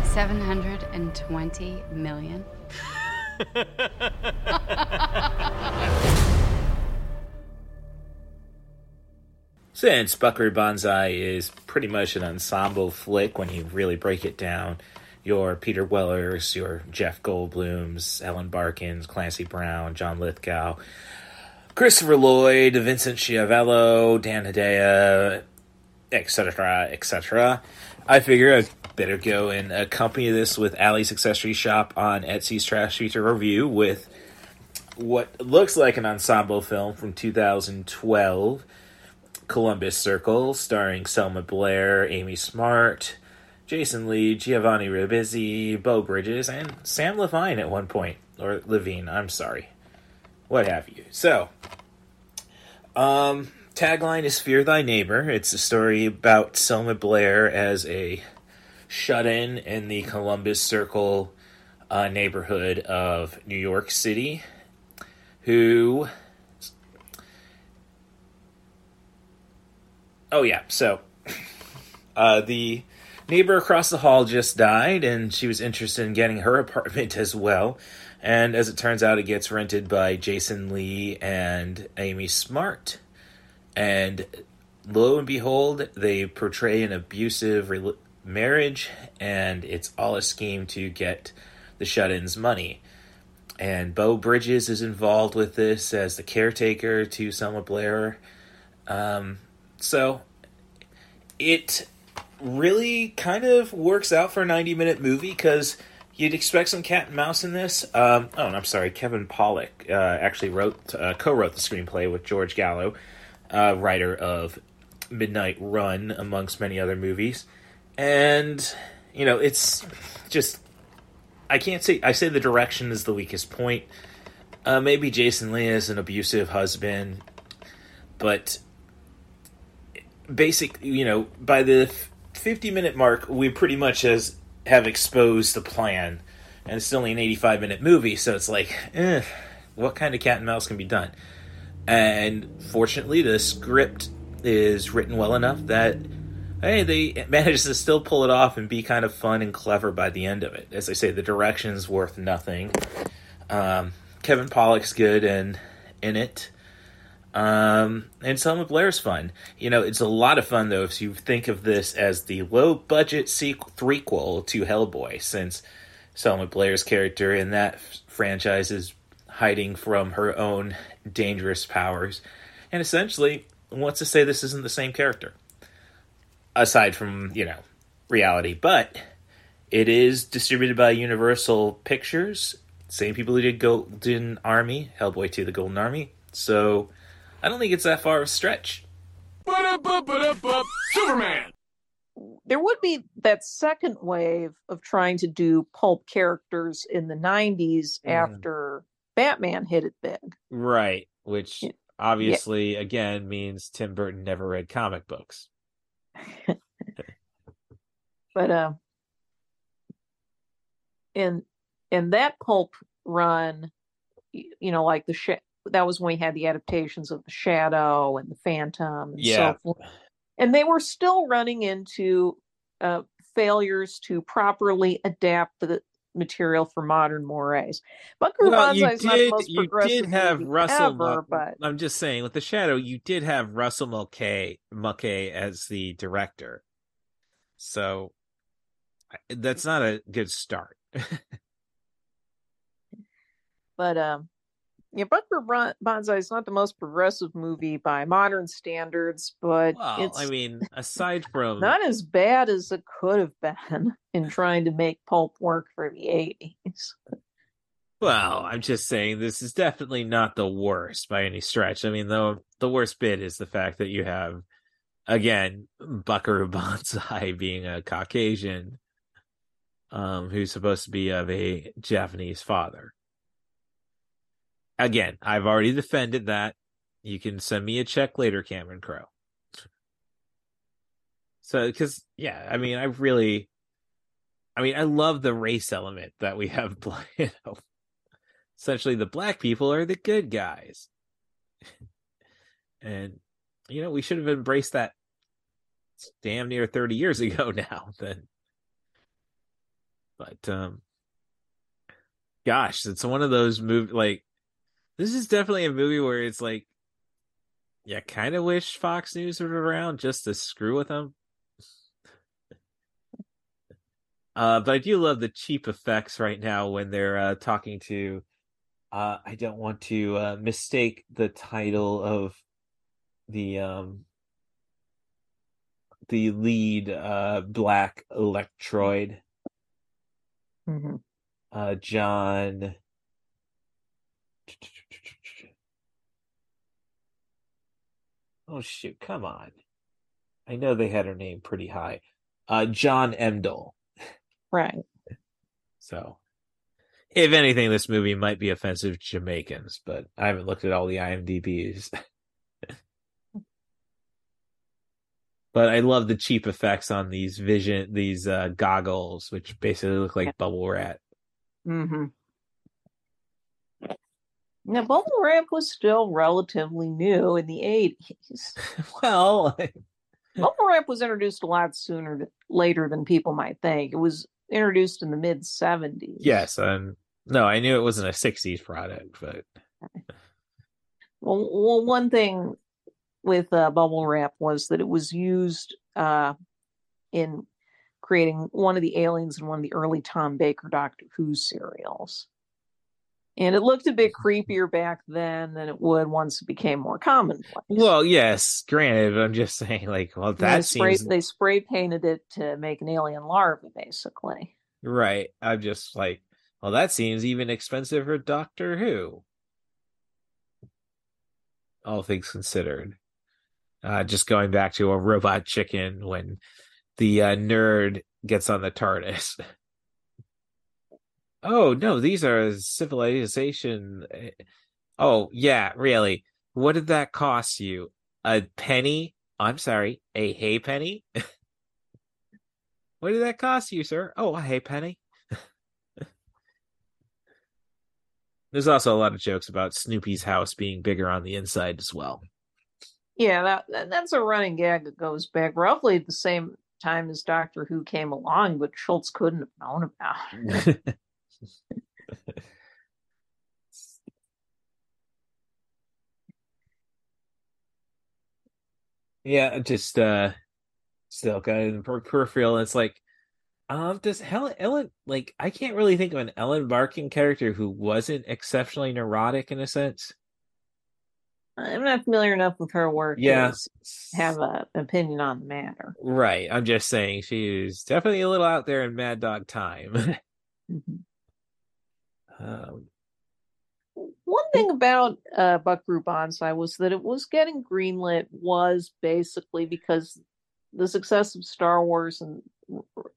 $720 million. Since Buckaroo Banzai is pretty much an ensemble flick when you really break it down, your Peter Wellers, your Jeff Goldblums, Ellen Barkins, Clancy Brown, John Lithgow, Christopher Lloyd, Vincent Schiavelli, Dan Hedaya, etc., etc., I figure I'd better go and accompany this with Allie's Accessory Shop on Etsy's Trash Feature Review with what looks like an ensemble film from 2012, Columbus Circle, starring Selma Blair, Amy Smart, Jason Lee, Giovanni Ribisi, Beau Bridges, and Sam Levine at one point. Or Levine, I'm sorry. What have you. So, tagline is Fear Thy Neighbor. It's a story about Selma Blair as a shut-in in the Columbus Circle neighborhood of New York City, who... Oh, yeah, so... the neighbor across the hall just died, and she was interested in getting her apartment as well. And as it turns out, it gets rented by Jason Lee and Amy Smart. And lo and behold, they portray an abusive marriage, and it's all a scheme to get the shut-in's money. And Beau Bridges is involved with this as the caretaker to Selma Blair. So it really kind of works out for a 90-minute movie because you'd expect some cat and mouse in this. Kevin Pollak actually co-wrote the screenplay with George Gallo, writer of Midnight Run, amongst many other movies. And, you know, it's just... I can't say... I say the direction is the weakest point. Maybe Jason Lee is an abusive husband, but basically, you know, by the 50-minute mark, we pretty much have exposed the plan, and it's only an 85-minute movie, so it's like, what kind of cat and mouse can be done? And fortunately, the script is written well enough that, hey, they managed to still pull it off and be kind of fun and clever by the end of it. As I say, the direction's worth nothing. Kevin Pollak's good and in it. And Selma Blair's fun. You know, it's a lot of fun, though, if you think of this as the low-budget threequel to Hellboy, since Selma Blair's character in that franchise is hiding from her own dangerous powers. And essentially, what's to say this isn't the same character? Aside from, you know, reality. But it is distributed by Universal Pictures. Same people who did Golden Army, Hellboy 2, The Golden Army. So I don't think it's that far of a stretch. Superman! There would be that second wave of trying to do pulp characters in the 90s after Batman hit it big. Right, which obviously, again, means Tim Burton never read comic books. But in that pulp run, you know, like that was when we had the adaptations of The Shadow and The Phantom and so forth. And they were still running into failures to properly adapt the material for modern mores. Buckaroo Banzai is not the most progressive. You did have Russell ever, but I'm just saying, with The Shadow, you did have Russell Mulcahy as the director. So that's not a good start. But Buckaroo Banzai is not the most progressive movie by modern standards, but it's, I mean, aside from not as bad as it could have been in trying to make pulp work for the 80s. Well, I'm just saying this is definitely not the worst by any stretch. I mean, though, the worst bit is the fact that you have, again, Buckaroo Banzai being a Caucasian who's supposed to be of a Japanese father. Again, I've already defended that. You can send me a check later, Cameron Crowe. So, because, I mean, I love the race element that we have. You know, essentially, the black people are the good guys. And, you know, we should have embraced that damn near 30 years ago now. Then, but, gosh, it's one of those movies, like, this is definitely a movie where it's like, yeah, kind of wish Fox News were around just to screw with them. But I do love the cheap effects right now when they're talking to. I don't want to mistake the title of the lead Black Lectroid, John. Oh shoot, come on. I know they had her name pretty high. John Emdall. Right. So if anything, this movie might be offensive to Jamaicans, but I haven't looked at all the IMDb's. But I love the cheap effects on these goggles, which basically look like bubble wrap. Now, bubble wrap was still relatively new in the 80s. Well, bubble wrap was introduced a lot later than people might think. It was introduced in the mid 70s. Yes, no, I knew it wasn't a 60s product, but well, one thing with bubble wrap was that it was used in creating one of the Aliens and one of the early Tom Baker Doctor Who serials. And it looked a bit creepier back then than it would once it became more commonplace. Well, yes, granted, but I'm just saying, like, well, they spray painted it to make an alien larva, basically. Right. I'm just like, well, that seems even expensive for Doctor Who. All things considered. Just going back to a robot chicken when the nerd gets on the TARDIS. oh no, these are civilization. Oh yeah, really? What did that cost you? A penny? I'm sorry, a hay penny? What did that cost you, sir? Oh, a hay penny. There's also a lot of jokes about Snoopy's house being bigger on the inside as well. Yeah, that's a running gag that goes back roughly the same time as Doctor Who came along, but Schultz couldn't have known about. Yeah, just still got in the peripheral. It's like, does Ellen, like, I can't really think of an Ellen Barkin character who wasn't exceptionally neurotic in a sense. I'm not familiar enough with her work to have an opinion on the matter. Right. I'm just saying she's definitely a little out there in Mad Dog time. Mm-hmm. One thing about Buckaroo Banzai was that it was getting greenlit was basically because the success of Star Wars and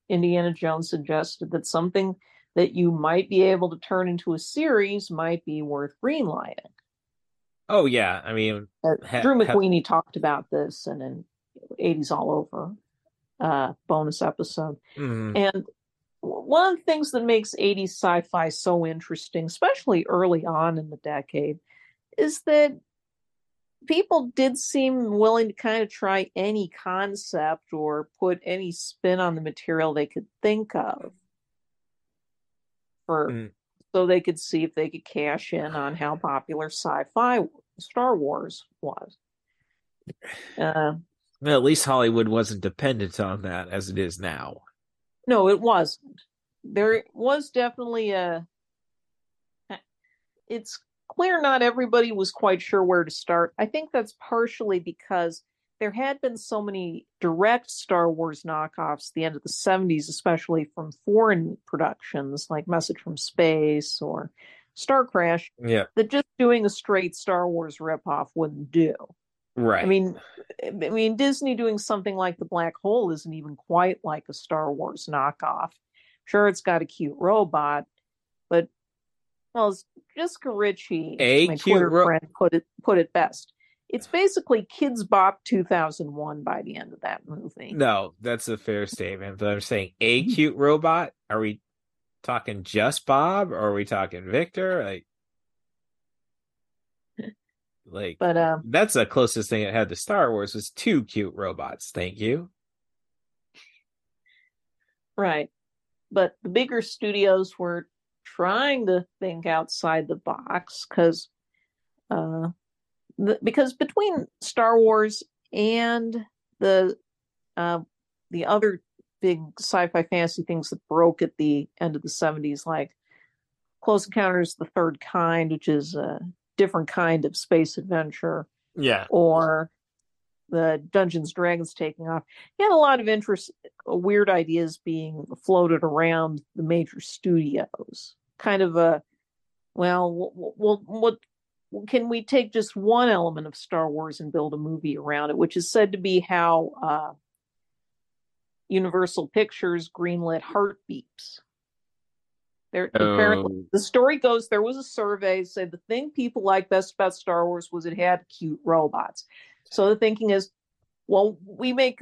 Indiana Jones suggested that something that you might be able to turn into a series might be worth greenlighting. Oh, yeah. I mean, Drew McWeeny talked about this in an 80s All Over bonus episode. Mm-hmm. And one of the things that makes 80s sci-fi so interesting, especially early on in the decade, is that people did seem willing to kind of try any concept or put any spin on the material they could think of so they could see if they could cash in on how popular sci-fi Star Wars was. Well, at least Hollywood wasn't dependent on that as it is now. No, it wasn't. There was definitely it's clear not everybody was quite sure where to start. I think that's partially because there had been so many direct Star Wars knockoffs at the end of the 70s, especially from foreign productions like Message from Space or Star Crash, that just doing a straight Star Wars ripoff wouldn't do. Right. I mean, Disney doing something like The Black Hole isn't even quite like a Star Wars knockoff. Sure, it's got a cute robot, but, well, Jessica Ritchie, my Twitter friend, put it best. It's basically Kids Bop 2001 by the end of that movie. No, that's a fair statement, but I'm saying a cute robot. Are we talking just Bob, or are we talking Victor? Like, but that's the closest thing it had to Star Wars was two cute robots. Thank you. Right, but the bigger studios were trying to think outside the box because between Star Wars and the other big sci-fi fantasy things that broke at the end of the 70s, like Close Encounters of the Third Kind, which is a different kind of space adventure, or the Dungeons & Dragons taking off, you had a lot of interest, weird ideas being floated around the major studios. Kind of a, what can we take just one element of Star Wars and build a movie around it, which is said to be how Universal Pictures greenlit Heartbeats. Apparently, the story goes, there was a survey, said the thing people liked best about Star Wars was it had cute robots. So the thinking is, well, why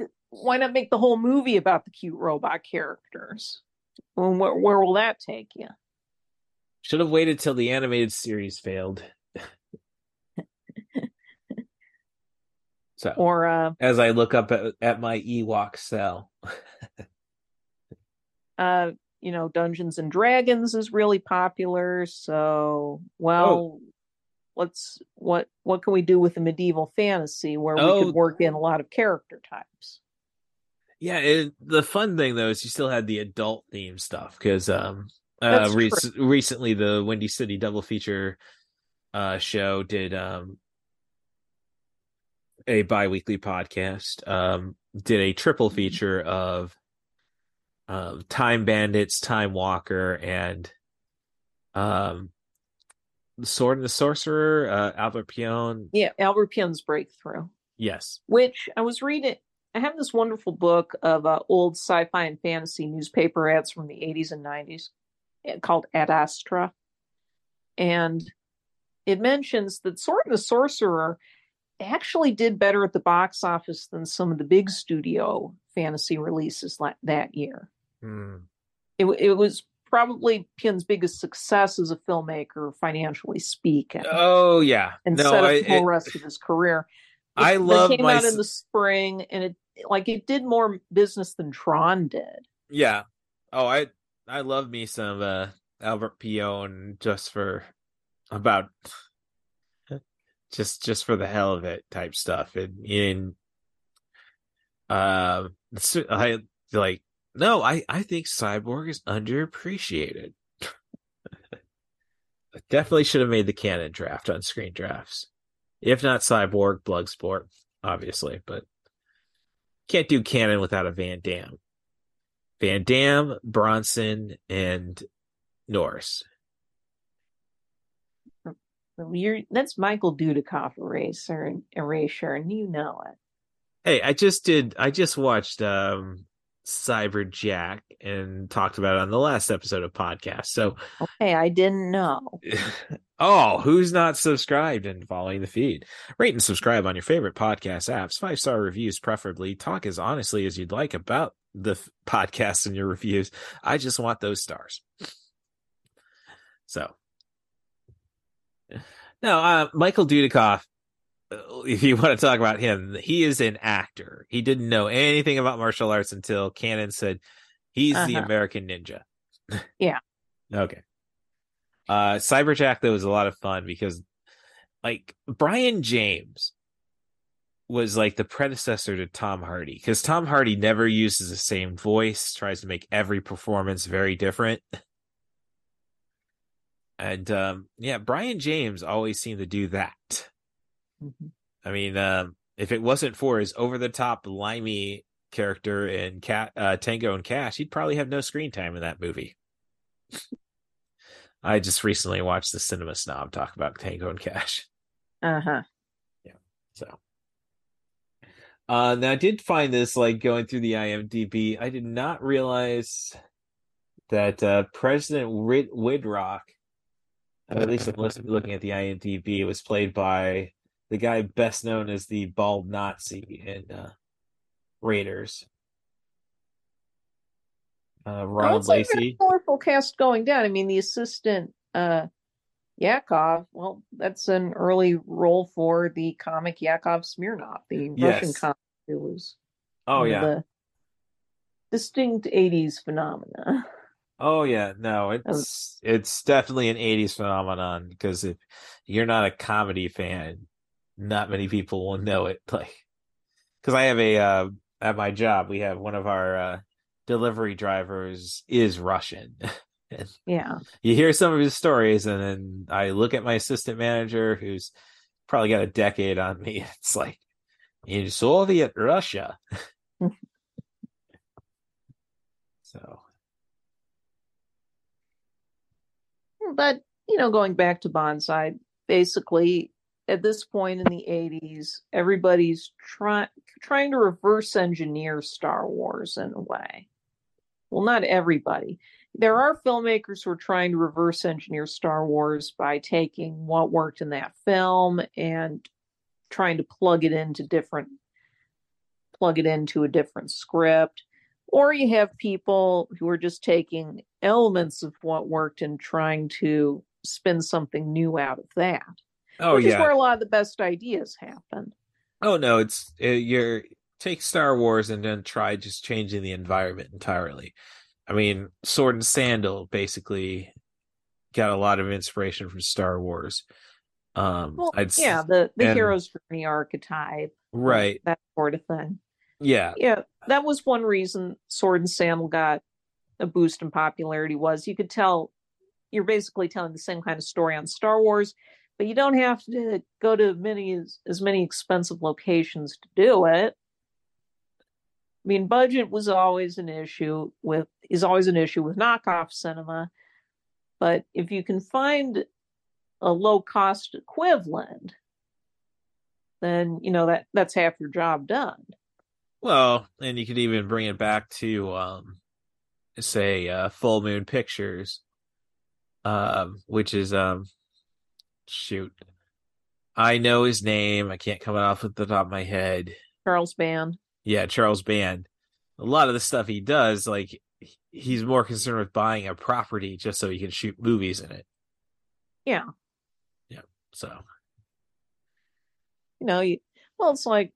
not make the whole movie about the cute robot characters? Well, where will that take you? Should have waited till the animated series failed. So, or as I look up at my Ewok cell. Dungeons and Dragons is really popular, so what can we do with a medieval fantasy where we could work in a lot of character types? Yeah, the fun thing though is you still had the adult theme stuff because recently the Windy City double feature show did a bi-weekly podcast, did a triple feature of Time Bandits, Time Walker, and The Sword and the Sorcerer, Albert Pion. Yeah, Albert Pion's Breakthrough. Yes. Which I was reading. I have this wonderful book of old sci-fi and fantasy newspaper ads from the 80s and 90s. called Ad Astra. And it mentions that Sword and the Sorcerer actually did better at the box office than some of the big studio fantasy releases that year. Mm. It was probably Pyn's biggest success as a filmmaker, financially speaking. Oh, yeah. And set up the whole rest of his career. It came out in the spring, and it did more business than Tron did. Yeah. Oh, I love me some Albert Pion just for the hell of it type stuff. I think Cyborg is underappreciated. Definitely should have made the canon draft on Screen Drafts. If not Cyborg, Bloodsport, obviously, but can't do canon without a Van Damme. Van Damme, Bronson, and Norris. That's Michael Dudikoff Erasure, and you know it. Hey, I just watched Cyberjack and talked about it on the last episode of podcast. So okay, I didn't know. Oh, who's not subscribed and following the feed? Rate and subscribe on your favorite podcast apps. 5-star reviews preferably. Talk as honestly as you'd like about the podcast and your reviews. I just want those stars. So now, Michael Dudikoff, if you want to talk about him, he is an actor. He didn't know anything about martial arts until Cannon said he's the American Ninja. Yeah. Okay. Cyberjack, though, was a lot of fun because, like, Brian James was like the predecessor to Tom Hardy, because Tom Hardy never uses the same voice, tries to make every performance very different. And Brian James always seemed to do that. I mean, if it wasn't for his over-the-top limey character in Tango and Cash, he'd probably have no screen time in that movie. I just recently watched the Cinema Snob talk about Tango and Cash. Uh-huh. Yeah. So now I did find this, like, going through the IMDb. I did not realize that President Widrock, at least looking at the IMDb, was played by the guy best known as the bald Nazi in Raiders. Ronald Lacey. Like a colorful cast going down. I mean, the assistant Yakov, well, that's an early role for the comic Yakov Smirnov, the Russian comic who was the distinct 80s phenomena. Oh, yeah. No, it's definitely an 80s phenomenon, because if you're not a comedy fan, not many people will know it. Like, because I have at my job, we have one of our delivery drivers is Russian. Yeah. You hear some of his stories, and then I look at my assistant manager, who's probably got a decade on me. It's like, in Soviet Russia. So. But, you know, going back to Banzai, basically, at this point in the 80s, everybody's trying to reverse engineer Star Wars in a way. Well, not everybody. There are filmmakers who are trying to reverse engineer Star Wars by taking what worked in that film and trying to plug it into a different script. Or you have people who are just taking elements of what worked and trying to spin something new out of that. Oh, which is where a lot of the best ideas happen. Oh, no, take Star Wars and then try just changing the environment entirely. I mean, Sword and Sandal basically got a lot of inspiration from Star Wars. The hero's journey archetype. Right. That sort of thing. Yeah. Yeah, that was one reason Sword and Sandal got a boost in popularity, was you could tell, you're basically telling the same kind of story on Star Wars, but you don't have to go to as many expensive locations to do it. I mean, budget was always an issue with knockoff cinema, but if you can find a low cost equivalent, then you know that's half your job done. Well, and you could even bring it back to, say, Full Moon Pictures, which is shoot, I know his name. I can't come off at the top of my head. Charles Band. Yeah, Charles Band. A lot of the stuff he does, like, he's more concerned with buying a property just so he can shoot movies in it. Yeah. Yeah. So, you know, it's like,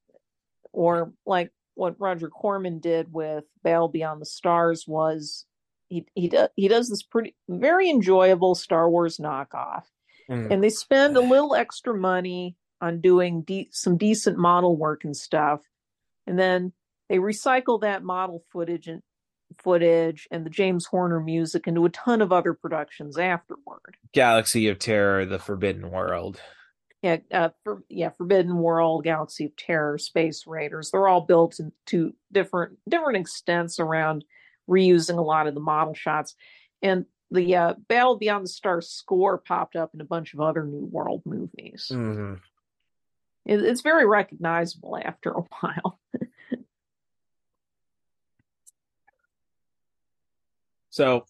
or like what Roger Corman did with Battle Beyond the Stars was he does this pretty, very enjoyable Star Wars knockoff. And they spend a little extra money on doing some decent model work and stuff. And then they recycle that model footage and the James Horner music into a ton of other productions afterward. Galaxy of Terror, The Forbidden World. Yeah, Forbidden World, Galaxy of Terror, Space Raiders. They're all built into different extents around reusing a lot of the model shots. And the Battle Beyond the Stars score popped up in a bunch of other New World movies. Mm-hmm. It's very recognizable after a while. So,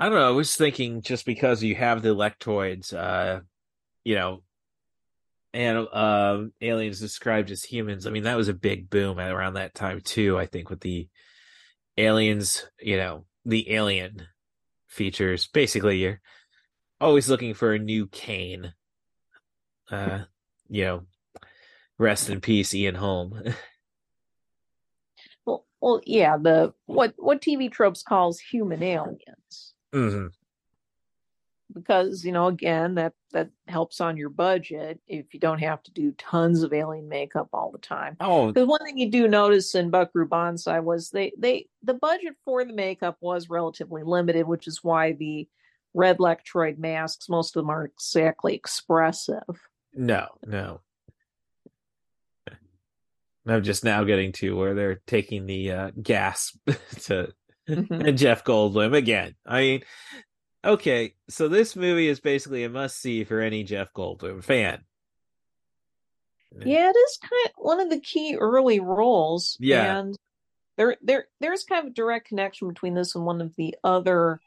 I don't know. I was thinking, just because you have the Lectroids, and aliens described as humans. I mean, that was a big boom around that time too. I think with the aliens, the alien features, basically you're always looking for a new Kane. Rest in peace, Ian Holm. well yeah, the what TV Tropes calls human aliens. Mm-hmm. Because again, that helps on your budget if you don't have to do tons of alien makeup all the time. Because one thing you do notice in Buckaroo Banzai was the budget for the makeup was relatively limited, which is why the Red Lectroid masks, most of them aren't exactly expressive. No. I'm just now getting to where they're taking the gas to mm-hmm. Jeff Goldblum again. I mean. Okay, so this movie is basically a must-see for any Jeff Goldblum fan. Yeah, it is kind of one of the key early roles. Yeah. And there's kind of a direct connection between this and one of the other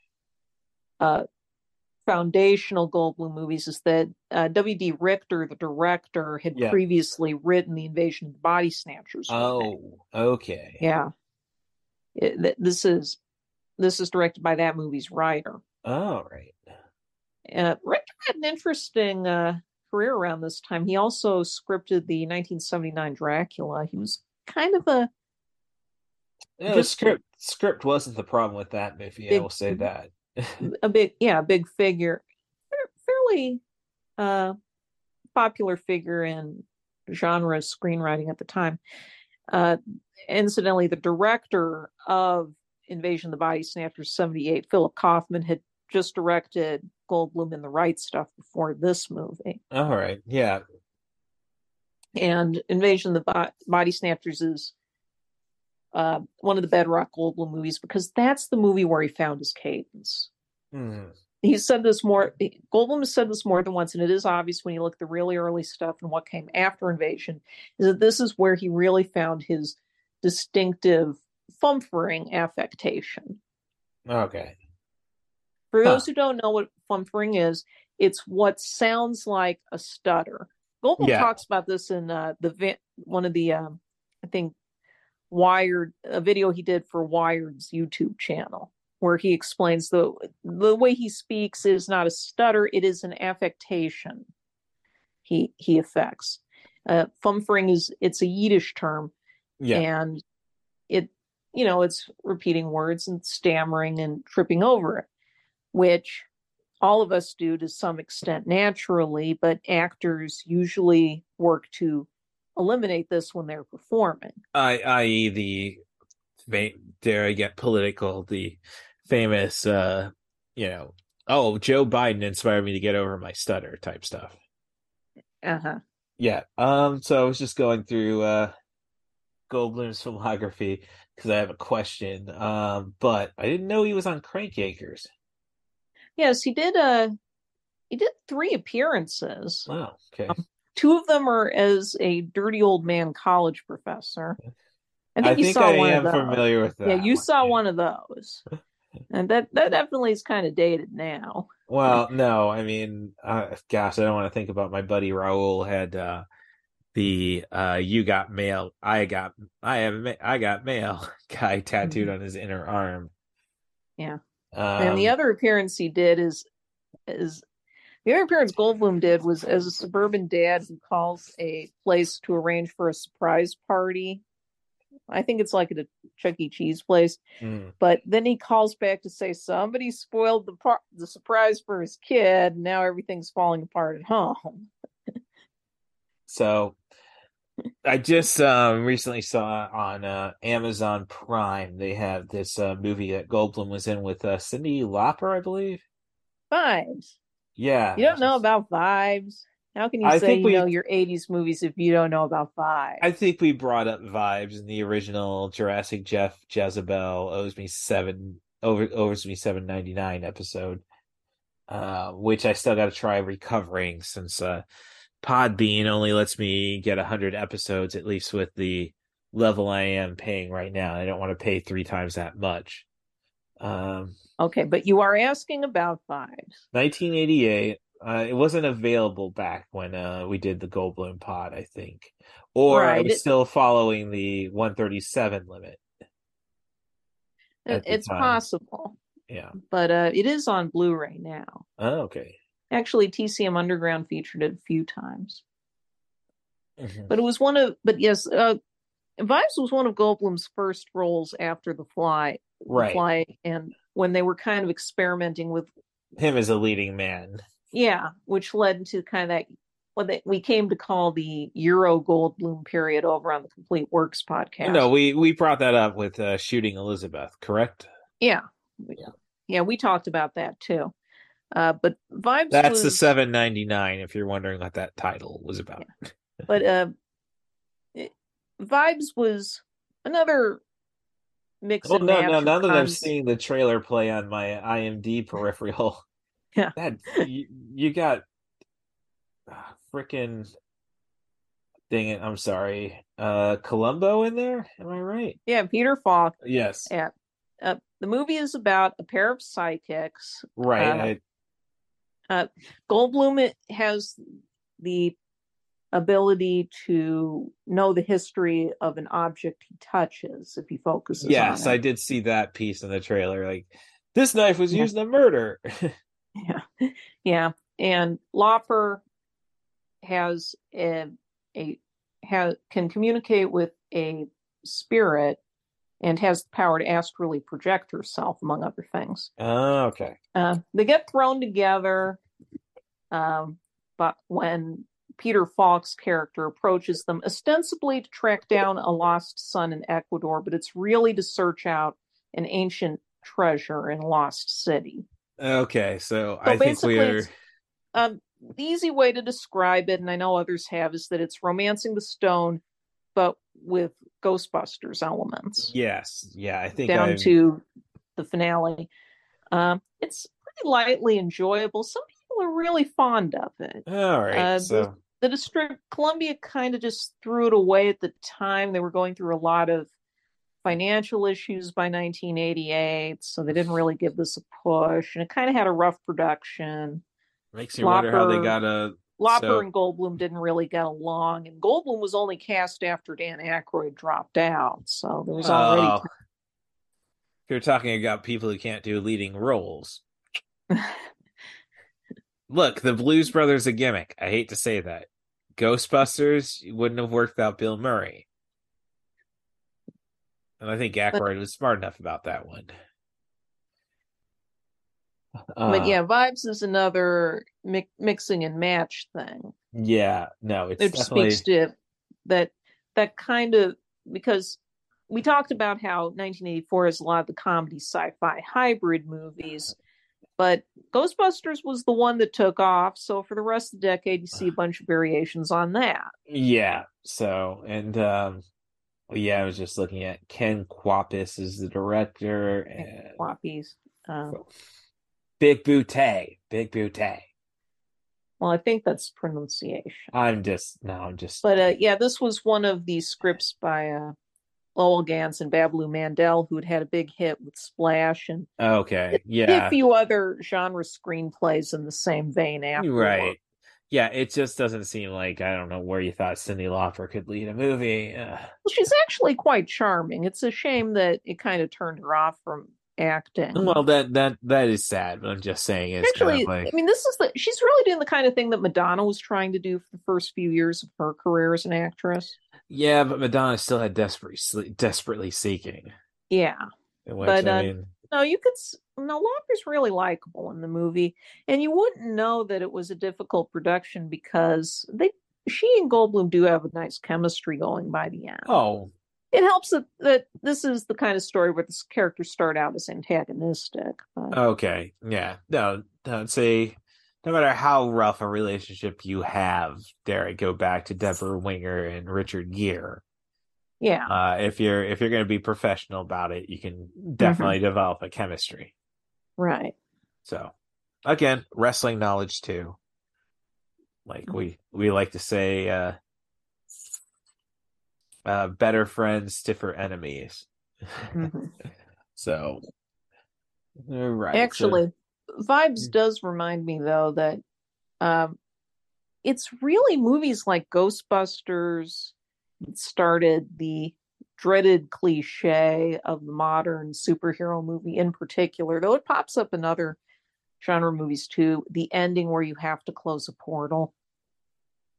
foundational Goldblum movies, is that W.D. Richter, the director, had previously written The Invasion of the Body Snatchers. Oh, okay. Yeah. This is directed by that movie's writer. Oh, right. Richter had an interesting career around this time. He also scripted the 1979 Dracula. He was kind of a... script wasn't the problem with that movie, I will say that. a big figure. Fairly popular figure in genre screenwriting at the time. Incidentally, the director of Invasion of the Body Snatchers 78, Philip Kaufman, had just directed Goldblum in The Right Stuff before this movie. All right, yeah. And Invasion of the Body Snatchers is one of the bedrock Goldblum movies, because that's the movie where he found his cadence. Mm. Goldblum has said this more than once, and it is obvious when you look at the really early stuff and what came after Invasion, is that this is where he really found his distinctive fumfering affectation. Okay. For those who don't know what fumfering is, it's what sounds like a stutter. Goldblum talks about this in Wired, a video he did for Wired's YouTube channel, where he explains the way he speaks is not a stutter; it is an affectation he affects. Fumfering it's a Yiddish term, and it it's repeating words and stammering and tripping over it, which all of us do to some extent naturally, but actors usually work to eliminate this when they're performing. I.e. dare I get political, the famous, Joe Biden inspired me to get over my stutter type stuff. Uh-huh. Yeah. So I was just going through Goldblum's filmography because I have a question, but I didn't know he was on Crankacres. Yes, he did. He did 3 appearances. Wow. Okay. 2 of them are as a dirty old man college professor. I think I am familiar with that. Yeah, you saw one of those. And that definitely is kind of dated now. Well, no, I mean, gosh, I don't want to think about my buddy Raul had the "You Got Mail, I Got Mail" guy tattooed on his inner arm. Yeah. And the other appearance he did is the other appearance Goldblum did was as a suburban dad who calls a place to arrange for a surprise party. I think it's like at a Chuck E. Cheese place. Mm. But then he calls back to say somebody spoiled the surprise for his kid. And now everything's falling apart at home. So I just recently saw on Amazon Prime, they have this movie that Goldblum was in with Cyndi Lauper, I believe. Vibes. Yeah. You don't know about Vibes? How can you know your 80s movies if you don't know about Vibes? I think we brought up Vibes in the original Jurassic Jeff Jezebel owes me $7.99 episode, which I still got to try recovering since Podbean only lets me get 100 episodes, at least with the level I am paying right now. I don't want to pay 3 times that much. Okay, but you are asking about Vibes. 1988. It wasn't available back when we did the Goldblum pod, I think. Or right. I was still following the 137 limit. It's possible. Yeah. But it is on Blu-ray now. Oh, okay. Actually, TCM Underground featured it a few times. Mm-hmm. But it was Vibes was one of Goldblum's first roles after The Fly. Right. The Fly, and when they were kind of experimenting with him as a leading man. Yeah, which led to kind of what we came to call the Euro Goldblum period over on the Complete Works podcast. No, we brought that up with Shooting Elizabeth, correct? Yeah, we talked about that too. But Vibes. That's the $7.99 if you're wondering what that title was about. Yeah. But Vibes was another mix. Oh, no! Now that I'm seeing the trailer play on my IMDb peripheral. Yeah, that, you got freaking dang it! I'm sorry, Columbo in there. Am I right? Yeah, Peter Falk. Yes. Yeah. The movie is about a pair of psychics. Right. Goldblum has the ability to know the history of an object he touches if he focuses. Yes, on it. I did see that piece in the trailer. Like, this knife was used in a murder. Yeah, and Lauper has can communicate with a spirit and has the power to astrally project herself, among other things. Oh, okay. They get thrown together, but when Peter Falk's character approaches them, ostensibly to track down a lost son in Ecuador, but it's really to search out an ancient treasure in Lost City. Okay, so I think we are... the easy way to describe it, and I know others have, is that it's Romancing the Stone, but with Ghostbusters elements. Yes, yeah, I think down to the finale. It's pretty lightly enjoyable. Some people are really fond of it. All right, so... The Columbia kind of just threw it away at the time. They were going through a lot of financial issues by 1988, so they didn't really give this a push, and it kind of had a rough production. Makes you wonder how they got and Goldblum didn't really get along, and Goldblum was only cast after Dan Aykroyd dropped out, so there was already... You're talking about people who can't do leading roles. Look, the Blues Brothers a gimmick. I hate to say that. Ghostbusters wouldn't have worked without Bill Murray. And I think Aykroyd was smart enough about that one. But yeah, Vibes is another mixing and match thing. Yeah, no, it definitely... speaks to that kind of, because we talked about how 1984 is a lot of the comedy sci-fi hybrid movies, but Ghostbusters was the one that took off. So for the rest of the decade, you see a bunch of variations on that. Yeah. So, and, yeah, I was just looking at Ken Kwapis is the director. And Kwapis. Big Booty. Big Booty. Well, I think that's pronunciation. I'm just... No, I'm just... But yeah, this was one of the scripts by Lowell Gans and Babalu Mandel, who'd had a big hit with Splash and a few other genre screenplays in the same vein afterward. Right. Yeah, it just doesn't seem like, I don't know where you thought Cyndi Lauper could lead a movie. Ugh. Well, she's actually quite charming. It's a shame that it kind of turned her off from acting. Well, that is sad, but I'm just saying it's actually kind of like... I mean, she's really doing the kind of thing that Madonna was trying to do for the first few years of her career as an actress. Yeah, but Madonna still had Desperately Seeking. Yeah. Which, but Lauper's really likable in the movie, and you wouldn't know that it was a difficult production because she and Goldblum do have a nice chemistry going by the end. Oh, it helps that this is the kind of story where the characters start out as antagonistic. But... Okay, yeah, no matter how rough a relationship you have, there I go back to Deborah Winger and Richard Gere. Yeah. If you're going to be professional about it, you can definitely develop a chemistry. Right. So, again, wrestling knowledge too. Like we like to say, better friends, stiffer enemies. Mm-hmm. So, all right. Actually, Vibes does remind me though that it's really movies like Ghostbusters. It started the dreaded cliche of the modern superhero movie in particular, though it pops up in other genre movies too, the ending where you have to close a portal.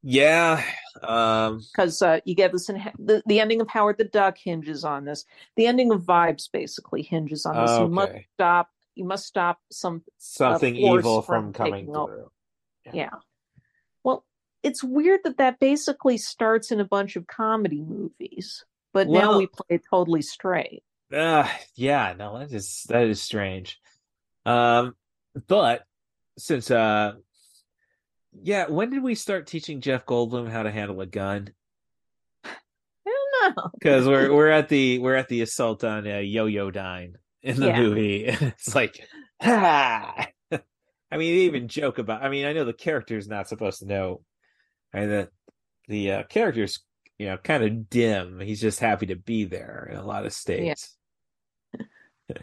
Yeah. Because you get this, the ending of Howard the Duck hinges on this. The ending of Vibes basically hinges on this. Okay. You must stop something evil from coming through. Yeah. Well, it's weird that basically starts in a bunch of comedy movies, but now we play it totally straight. That is strange. But since when did we start teaching Jeff Goldblum how to handle a gun? I don't know, because we're at the assault on Yo-Yo Dine in the movie. It's like, ha! I mean, they even joke about. I mean, I know the character's not supposed to know. And the character's, kind of dim. He's just happy to be there in a lot of states. Yeah.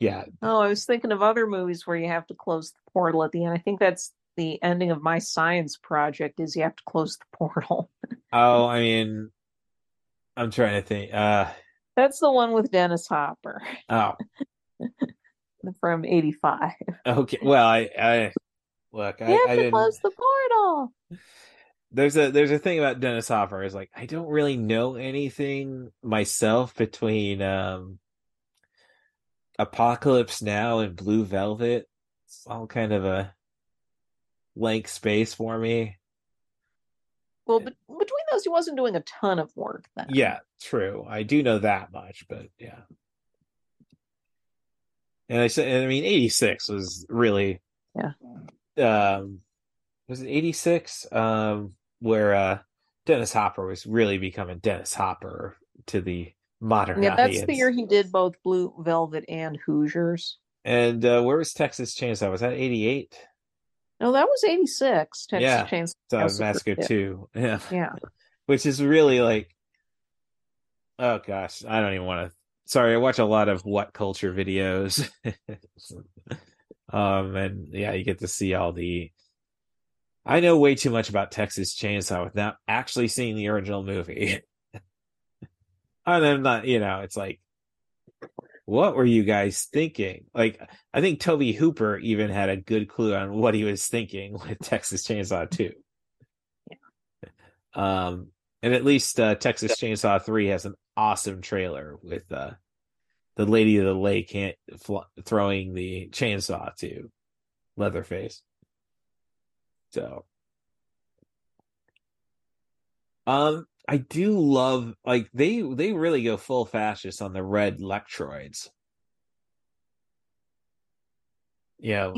Yeah. Oh, I was thinking of other movies where you have to close the portal at the end. I think that's the ending of My Science Project, is you have to close the portal. Oh, I mean, I'm trying to think. That's the one with Dennis Hopper. Oh. From 85. Okay. Well, I look, you have to close the portal. There's a thing about Dennis Hopper is like, I don't really know anything myself between Apocalypse Now and Blue Velvet. It's all kind of a blank space for me. Well, but between those, he wasn't doing a ton of work then. Yeah, true. I do know that much, but yeah. And I mean, 86 was really was it 86 where Dennis Hopper was really becoming Dennis Hopper to the modern audience. That's the year he did both Blue Velvet and Hoosiers. And where was Texas Chainsaw? Was that 88? No, that was 86. Texas Chainsaw Massacre 2. Yeah. Which is really like, oh gosh, I don't even want to. Sorry, I watch a lot of What Culture videos. And yeah, you get to see all the. I know way too much about Texas Chainsaw without actually seeing the original movie. And I'm not, it's like, what were you guys thinking? Like, I think Tobe Hooper even had a good clue on what he was thinking with Texas Chainsaw 2. Yeah. And at least Texas Chainsaw 3 has an awesome trailer with the Lady of the Lake throwing the chainsaw to Leatherface. So, I do love, like, they really go full fascist on the Red Lectroids. Yeah.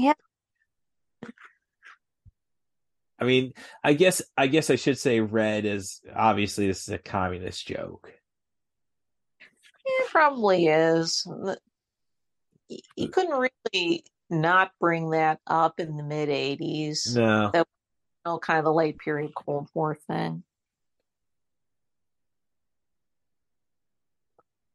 I mean, I guess I should say Red is obviously, this is a communist joke. It probably is. You couldn't really not bring that up in the mid 80s. No. That was kind of the late period Cold War thing.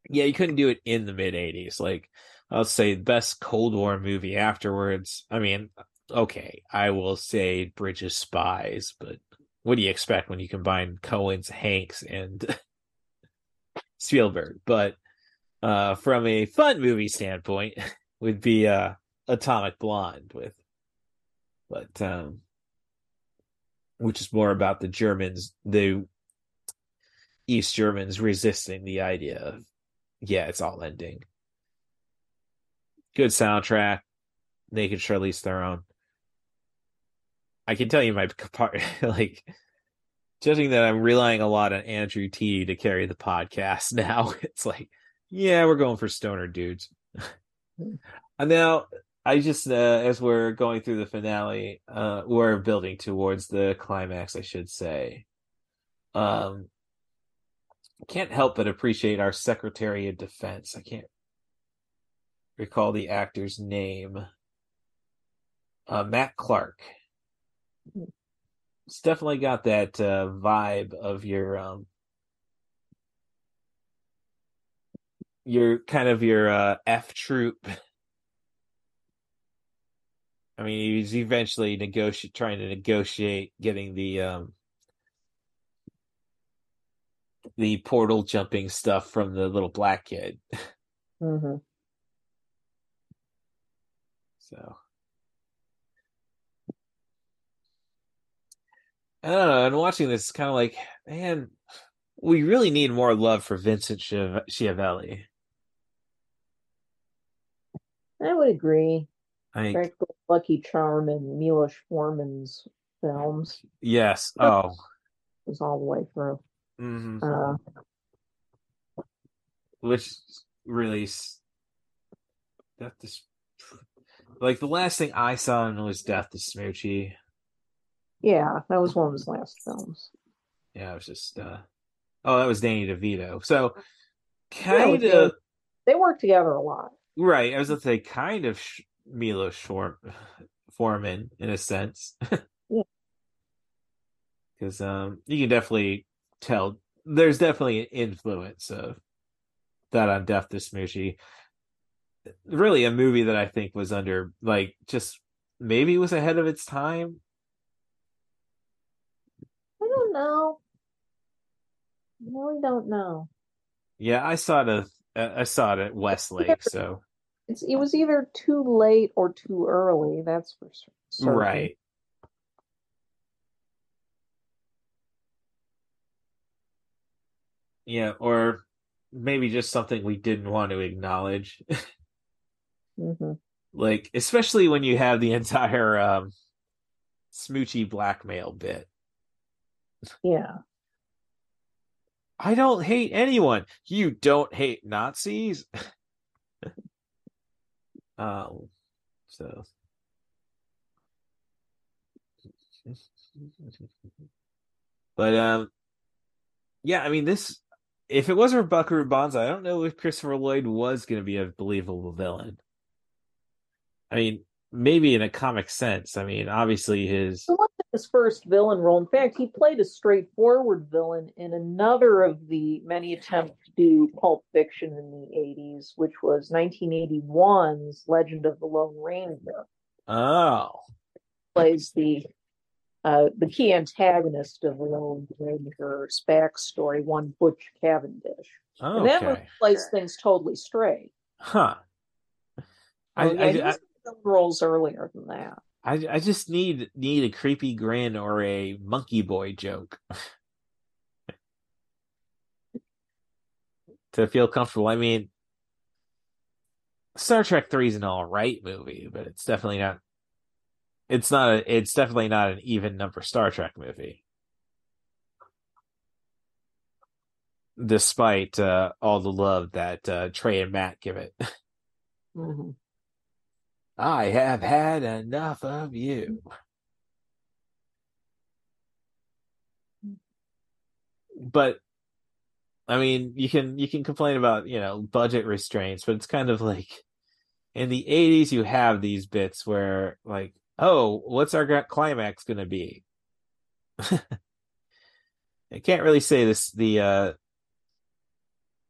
yeah, you couldn't do it in the mid 80s. Like, I'll say best Cold War movie afterwards. I mean, okay, I will say Bridge of Spies, but what do you expect when you combine Coens, Hanks, and Spielberg? But from a fun movie standpoint, would be Atomic Blonde with, but which is more about the Germans, the East Germans resisting the idea of, yeah, it's all ending. Good soundtrack. Naked Charlize Theron. I can tell you my part, like, judging that I'm relying a lot on Andrew T.D. to carry the podcast now. It's like, yeah, we're going for stoner dudes. And now, I just, as we're going through the finale, we're building towards the climax, I should say. Can't help but appreciate our Secretary of Defense. I can't recall the actor's name. Matt Clark. It's definitely got that vibe of your kind of your F troop. I mean, he's eventually trying to negotiate getting the portal jumping stuff from the little black kid. Mm-hmm. So, I don't know. And watching this, it's kind of like, man, we really need more love for Vincent Schiavelli. I would agree. Lucky Charm and Milos Forman's films. Yes. Oh. It was all the way through. Mm-hmm. Which really, Death to, like, the last thing I saw was Death to Smoochie. Yeah, that was one of his last films. Yeah, it was just oh, that was Danny DeVito. So kind of they work together a lot. Right. I was going to say kind of Milos Forman in a sense. Yeah. Because you can definitely tell there's definitely an influence of that on Death to Smoochie. Really a movie that I think was under, like, just maybe was ahead of its time. I don't know. I really don't know. Yeah, I saw it at Westlake, so. It was either too late or too early, that's for certain. Right. Yeah, or maybe just something we didn't want to acknowledge. Mm-hmm. Like, especially when you have the entire Smoochie blackmail bit. Yeah. I don't hate anyone. You don't hate Nazis. So. But, yeah, I mean, this, if it wasn't for Buckaroo Banzai, I don't know if Christopher Lloyd was going to be a believable villain. I mean, maybe in a comic sense. I mean, obviously his... It wasn't his first villain role. In fact, he played a straightforward villain in another of the many attempts to do Pulp Fiction in the 80s, which was 1981's Legend of the Lone Ranger. Oh. He plays the key antagonist of the Lone Ranger's backstory, one Butch Cavendish. Oh, and that plays things totally straight. Huh. Roles earlier than that. I just need a creepy grin or a monkey boy joke to feel comfortable. I mean, Star Trek 3 is an all right movie, but it's definitely not an even number Star Trek movie. Despite all the love that Trey and Matt give it. Mm-hmm. I have had enough of you. But, I mean, you can complain about, you know, budget restraints, but it's kind of like in the 80s you have these bits where, like, oh, what's our climax going to be? I can't really say this. The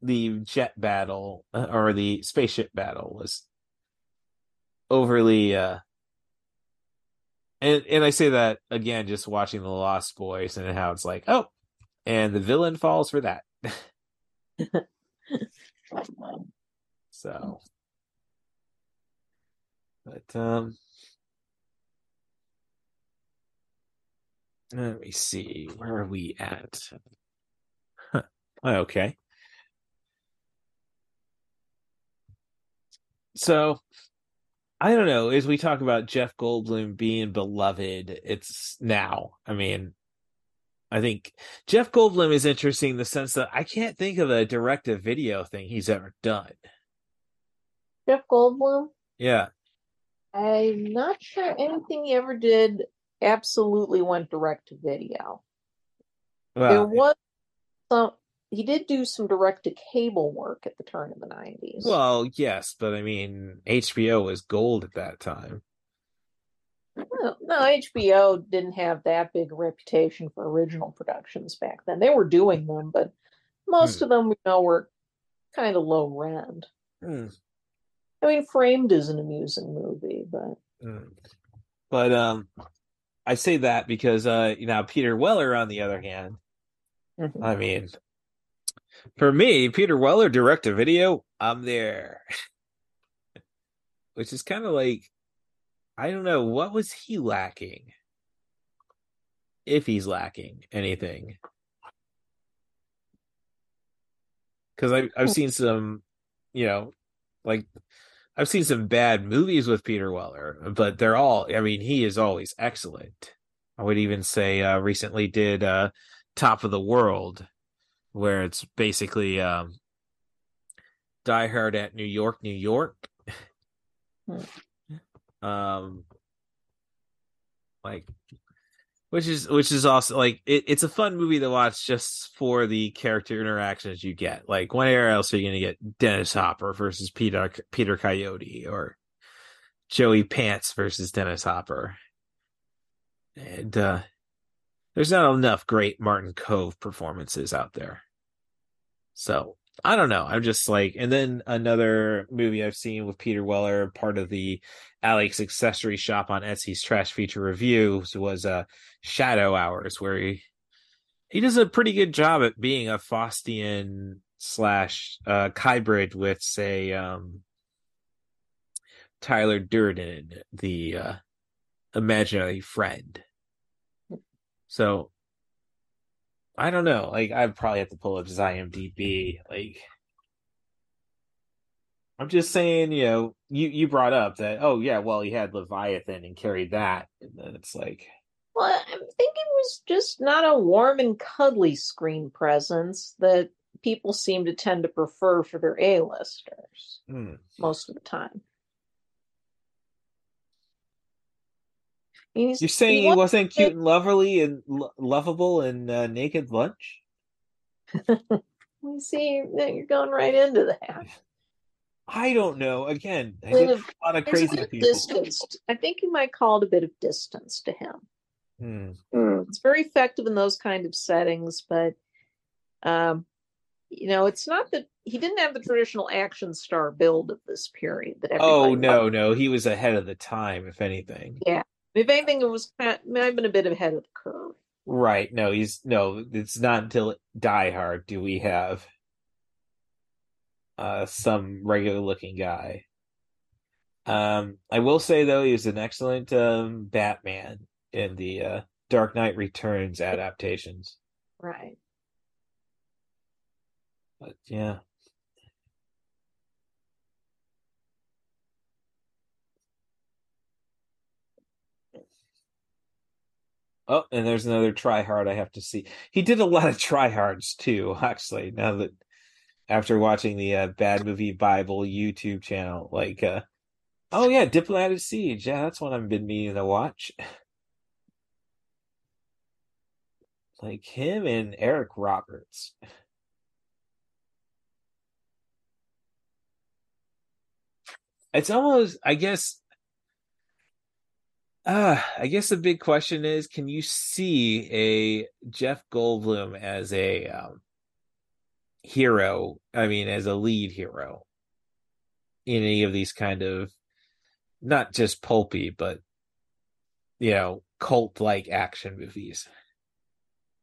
the jet battle or the spaceship battle was overly and I say that again just watching The Lost Boys and how it's like, oh, and the villain falls for that. So but let me see, where are we at? Huh. Okay. So, I don't know, as we talk about Jeff Goldblum being beloved, it's now. I mean, I think Jeff Goldblum is interesting in the sense that I can't think of a direct-to-video thing he's ever done. Jeff Goldblum? Yeah. I'm not sure anything he ever did absolutely went direct-to-video. Well, there was some... He did do some direct-to-cable work at the turn of the 90s. Well, yes, but I mean, HBO was gold at that time. Well, no, HBO didn't have that big a reputation for original productions back then. They were doing them, but most of them, we know, were kind of low-rent. I mean, Framed is an amusing movie, but... But I say that because, you know, Peter Weller, on the other hand, I mean... For me, Peter Weller, direct-to-video, I'm there. Which is kind of like, I don't know, what was he lacking? If he's lacking anything. Because I've seen some, you know, like, I've seen some bad movies with Peter Weller, but they're all, I mean, he is always excellent. I would even say recently did Top of the World, where it's basically Die Hard at New York, New York. Like, which is also like it's a fun movie to watch just for the character interactions you get. Like, where else are you going to get Dennis Hopper versus Peter Coyote, or Joey Pants versus Dennis Hopper? And there's not enough great Martin Cove performances out there. So, I don't know. I'm just like... And then another movie I've seen with Peter Weller, part of the Alex Accessory Shop on Etsy's Trash Feature Reviews, was Shadow Hours, where he does a pretty good job at being a Faustian / hybrid with, say, Tyler Durden, the imaginary friend. So, I don't know. Like, I'd probably have to pull up his IMDb. Like, I'm just saying, you know, you brought up that, oh, yeah, well, he had Leviathan and carried that. And then it's like... Well, I think it was just not a warm and cuddly screen presence that people seem to tend to prefer for their A-listers most of the time. You're saying he wasn't cute and lovely and lovable in Naked Lunch? You see, you're going right into that. I don't know. Again, I did a lot of crazy people. I think you might call it a bit of distance to him. It's very effective in those kind of settings, but you know, it's not that he didn't have the traditional action star build of this period. That no, he was ahead of the time, if anything. Yeah. If anything, it was might have been a bit ahead of the curve. Right. No, it's not until Die Hard do we have some regular-looking guy. I will say, though, he was an excellent Batman in the Dark Knight Returns adaptations. Right. But, yeah. Oh, and there's another Try Hard I have to see. He did a lot of Try Hards too, actually. Now that after watching the Bad Movie Bible YouTube channel, like, oh yeah, Diplomatic Siege. Yeah, that's one I've been meaning to watch. Like him and Eric Roberts. It's almost, I guess. I guess the big question is, can you see a Jeff Goldblum as a hero, I mean, as a lead hero in any of these kind of, not just pulpy, but, you know, cult-like action movies.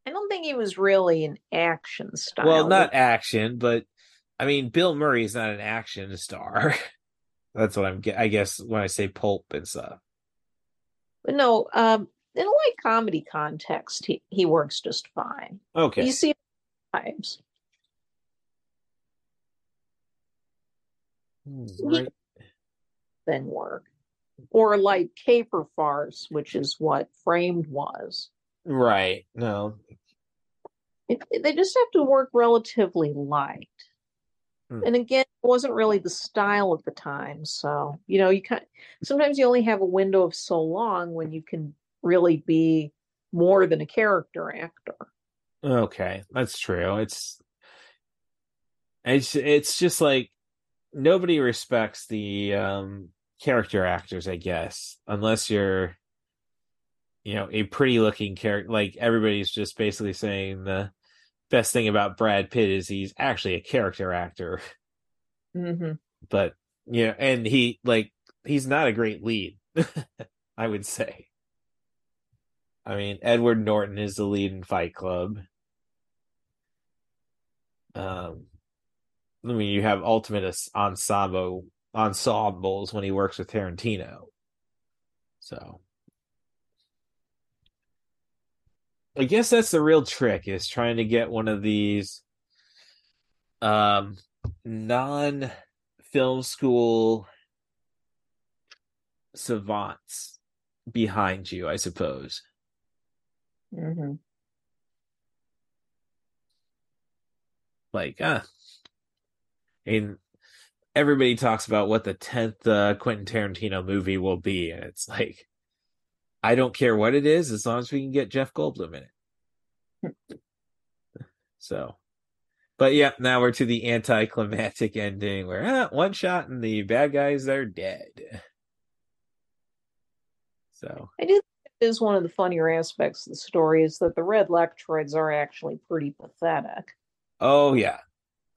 I don't think he was really an action star. Well, not action, but I mean, Bill Murray is not an action star. That's what I guess when I say pulp and stuff. But no, in a light comedy context, he works just fine. Okay. You see times. Right. Then work. Or like caper farce, which is what Framed was. Right. No. They just have to work relatively light. And again, it wasn't really the style at the time. So, you know, you kind of, sometimes you only have a window of so long when you can really be more than a character actor. Okay, that's true. It's just like nobody respects the character actors, I guess, unless you're, you know, a pretty looking character. Like everybody's just basically saying the best thing about Brad Pitt is he's actually a character actor. Mm-hmm. But you know, and he's not a great lead. I would say, I mean, Edward Norton is the lead in Fight Club. I mean, you have ultimate ensembles when he works with Tarantino. So I guess that's the real trick, is trying to get one of these non-film school savants behind you, I suppose. Mm-hmm. Like, and everybody talks about what the 10th Quentin Tarantino movie will be, and it's like, I don't care what it is, as long as we can get Jeff Goldblum in it. So, but yeah, now we're to the anticlimactic ending where one shot and the bad guys are dead. So I do think it is one of the funnier aspects of the story is that the Red Lectroids are actually pretty pathetic. Oh yeah,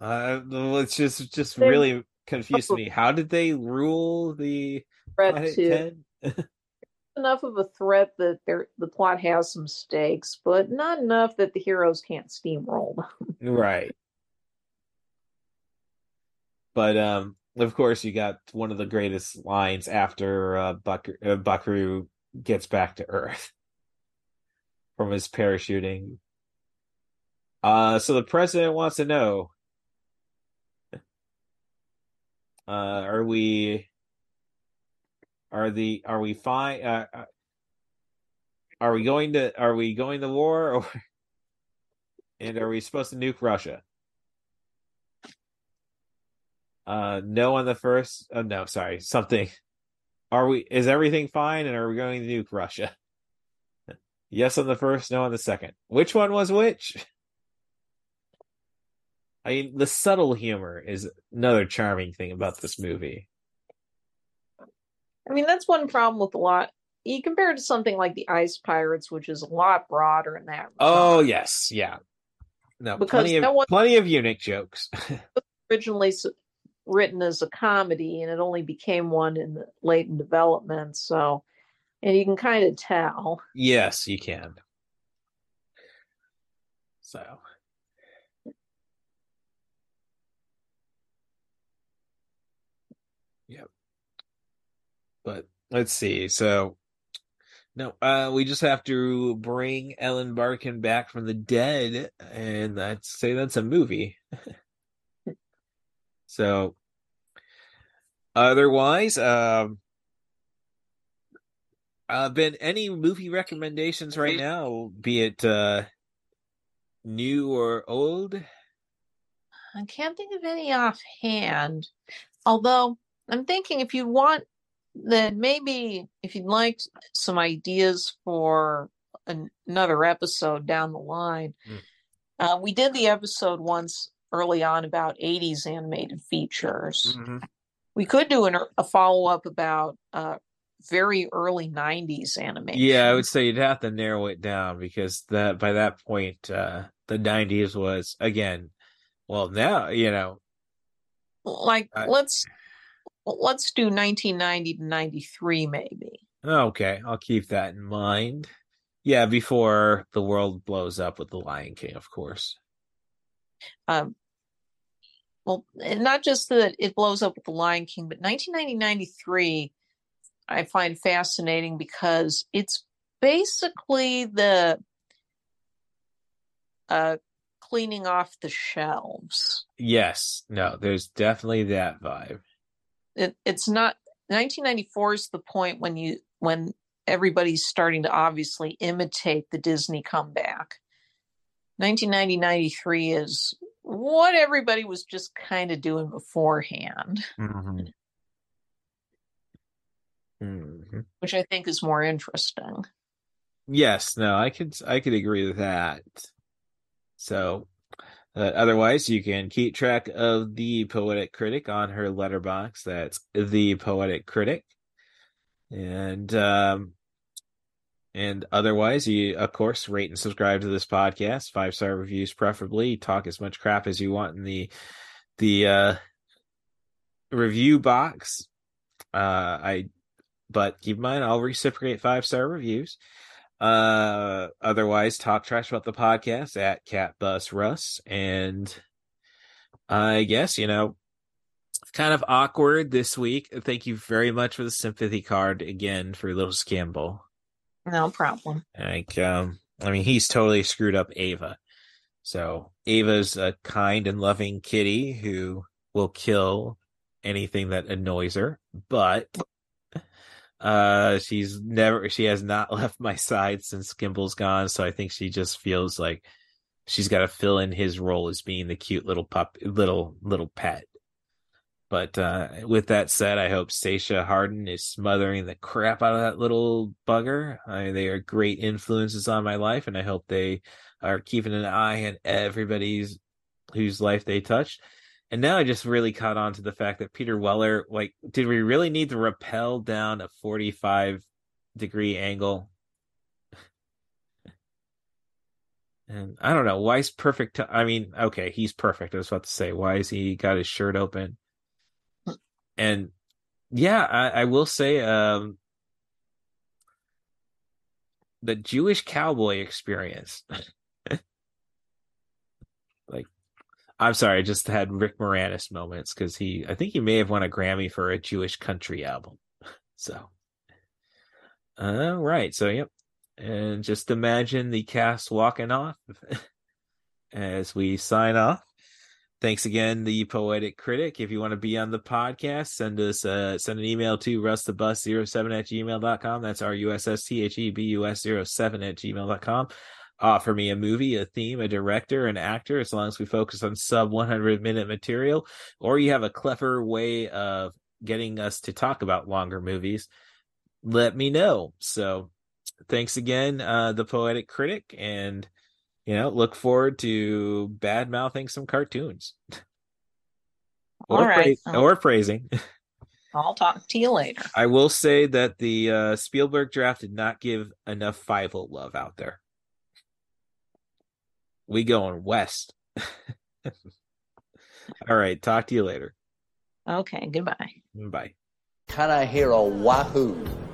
it's just they really confused me. How did they rule the Planet 10? Enough of a threat that the plot has some stakes, but not enough that the heroes can't steamroll them. Right. But of course, you got one of the greatest lines after Buckaroo gets back to Earth from his parachuting. So the president wants to know, Are we fine? Are we going to war, and are we supposed to nuke Russia? No on the first. Oh, no, sorry, something. Is everything fine, and are we going to nuke Russia? Yes on the first, no on the second. Which one was which? I mean, the subtle humor is another charming thing about this movie. I mean, that's one problem with a lot. You compare it to something like The Ice Pirates, which is a lot broader in that regard. Oh, yes. Yeah. No, because plenty of eunuch jokes. Originally written as a comedy, and it only became one in the late in development. So, and you can kind of tell. Yes, you can. So. Yep. But let's see. So, no, we just have to bring Ellen Barkin back from the dead, and I'd say that's a movie. So, otherwise, Ben, any movie recommendations right now, be it new or old? I can't think of any offhand. Although I'm thinking if you want. Then maybe if you'd like some ideas for another episode down the line, we did the episode once early on about 80s animated features. Mm-hmm. We could do a follow-up about very early 90s animation. Yeah, I would say you'd have to narrow it down because by that point, the 90s was, again, Well, now, you know. Like, let's do 1990 to 93, maybe. Okay, I'll keep that in mind. Yeah, before the world blows up with The Lion King, of course. Well, not just that it blows up with The Lion King, but 1990-93 I find fascinating because it's basically the cleaning off the shelves. Yes. No, there's definitely that vibe. It's not 1994 is the point when everybody's starting to obviously imitate the Disney comeback. 1990-93 is what everybody was just kind of doing beforehand, which I think is more interesting. Yes, no, I could agree with that. So, otherwise, you can keep track of The Poetic Critic on her Letterboxd. That's The Poetic Critic, and otherwise, you, of course, rate and subscribe to this podcast. 5-star reviews, preferably. Talk as much crap as you want in the review box. But keep in mind, I'll reciprocate 5-star reviews. Otherwise, talk trash about the podcast at CatBusRuss. And I guess, you know, it's kind of awkward this week. Thank you very much for the sympathy card again for Little Scamble. No problem. Like, I mean, he's totally screwed up Ava. So Ava's a kind and loving kitty who will kill anything that annoys her, but she has not left my side since Skimble's gone. So I think she just feels like she's got to fill in his role as being the cute little pup, little pet. But with that said, I hope Stacia Harden is smothering the crap out of that little bugger. They are great influences on my life, and I hope they are keeping an eye on everybody's whose life they touched. And now I just really caught on to the fact that Peter Weller, like, did we really need to rappel down a 45-degree angle? And I don't know. Why is perfect? I mean, okay, he's perfect. I was about to say, why is he got his shirt open? And yeah, I will say the Jewish cowboy experience. Like, I'm sorry, I just had Rick Moranis moments because I think he may have won a Grammy for a Jewish country album. So, all right. So, yep. And just imagine the cast walking off as we sign off. Thanks again, The Poetic Critic. If you want to be on the podcast, send an email to rustthebus07@gmail.com. That's RUSSTHEBUS07@gmail.com. Offer me a movie, a theme, a director, an actor, as long as we focus on sub 100-minute material, or you have a clever way of getting us to talk about longer movies, let me know. So thanks again, The Poetic Critic, and you know, look forward to bad mouthing some cartoons. Or praising. I'll talk to you later. I will say that the Spielberg draft did not give enough Fievel love out there. We going west. All right. Talk to you later. Okay. Goodbye. Bye. Can I hear a wahoo?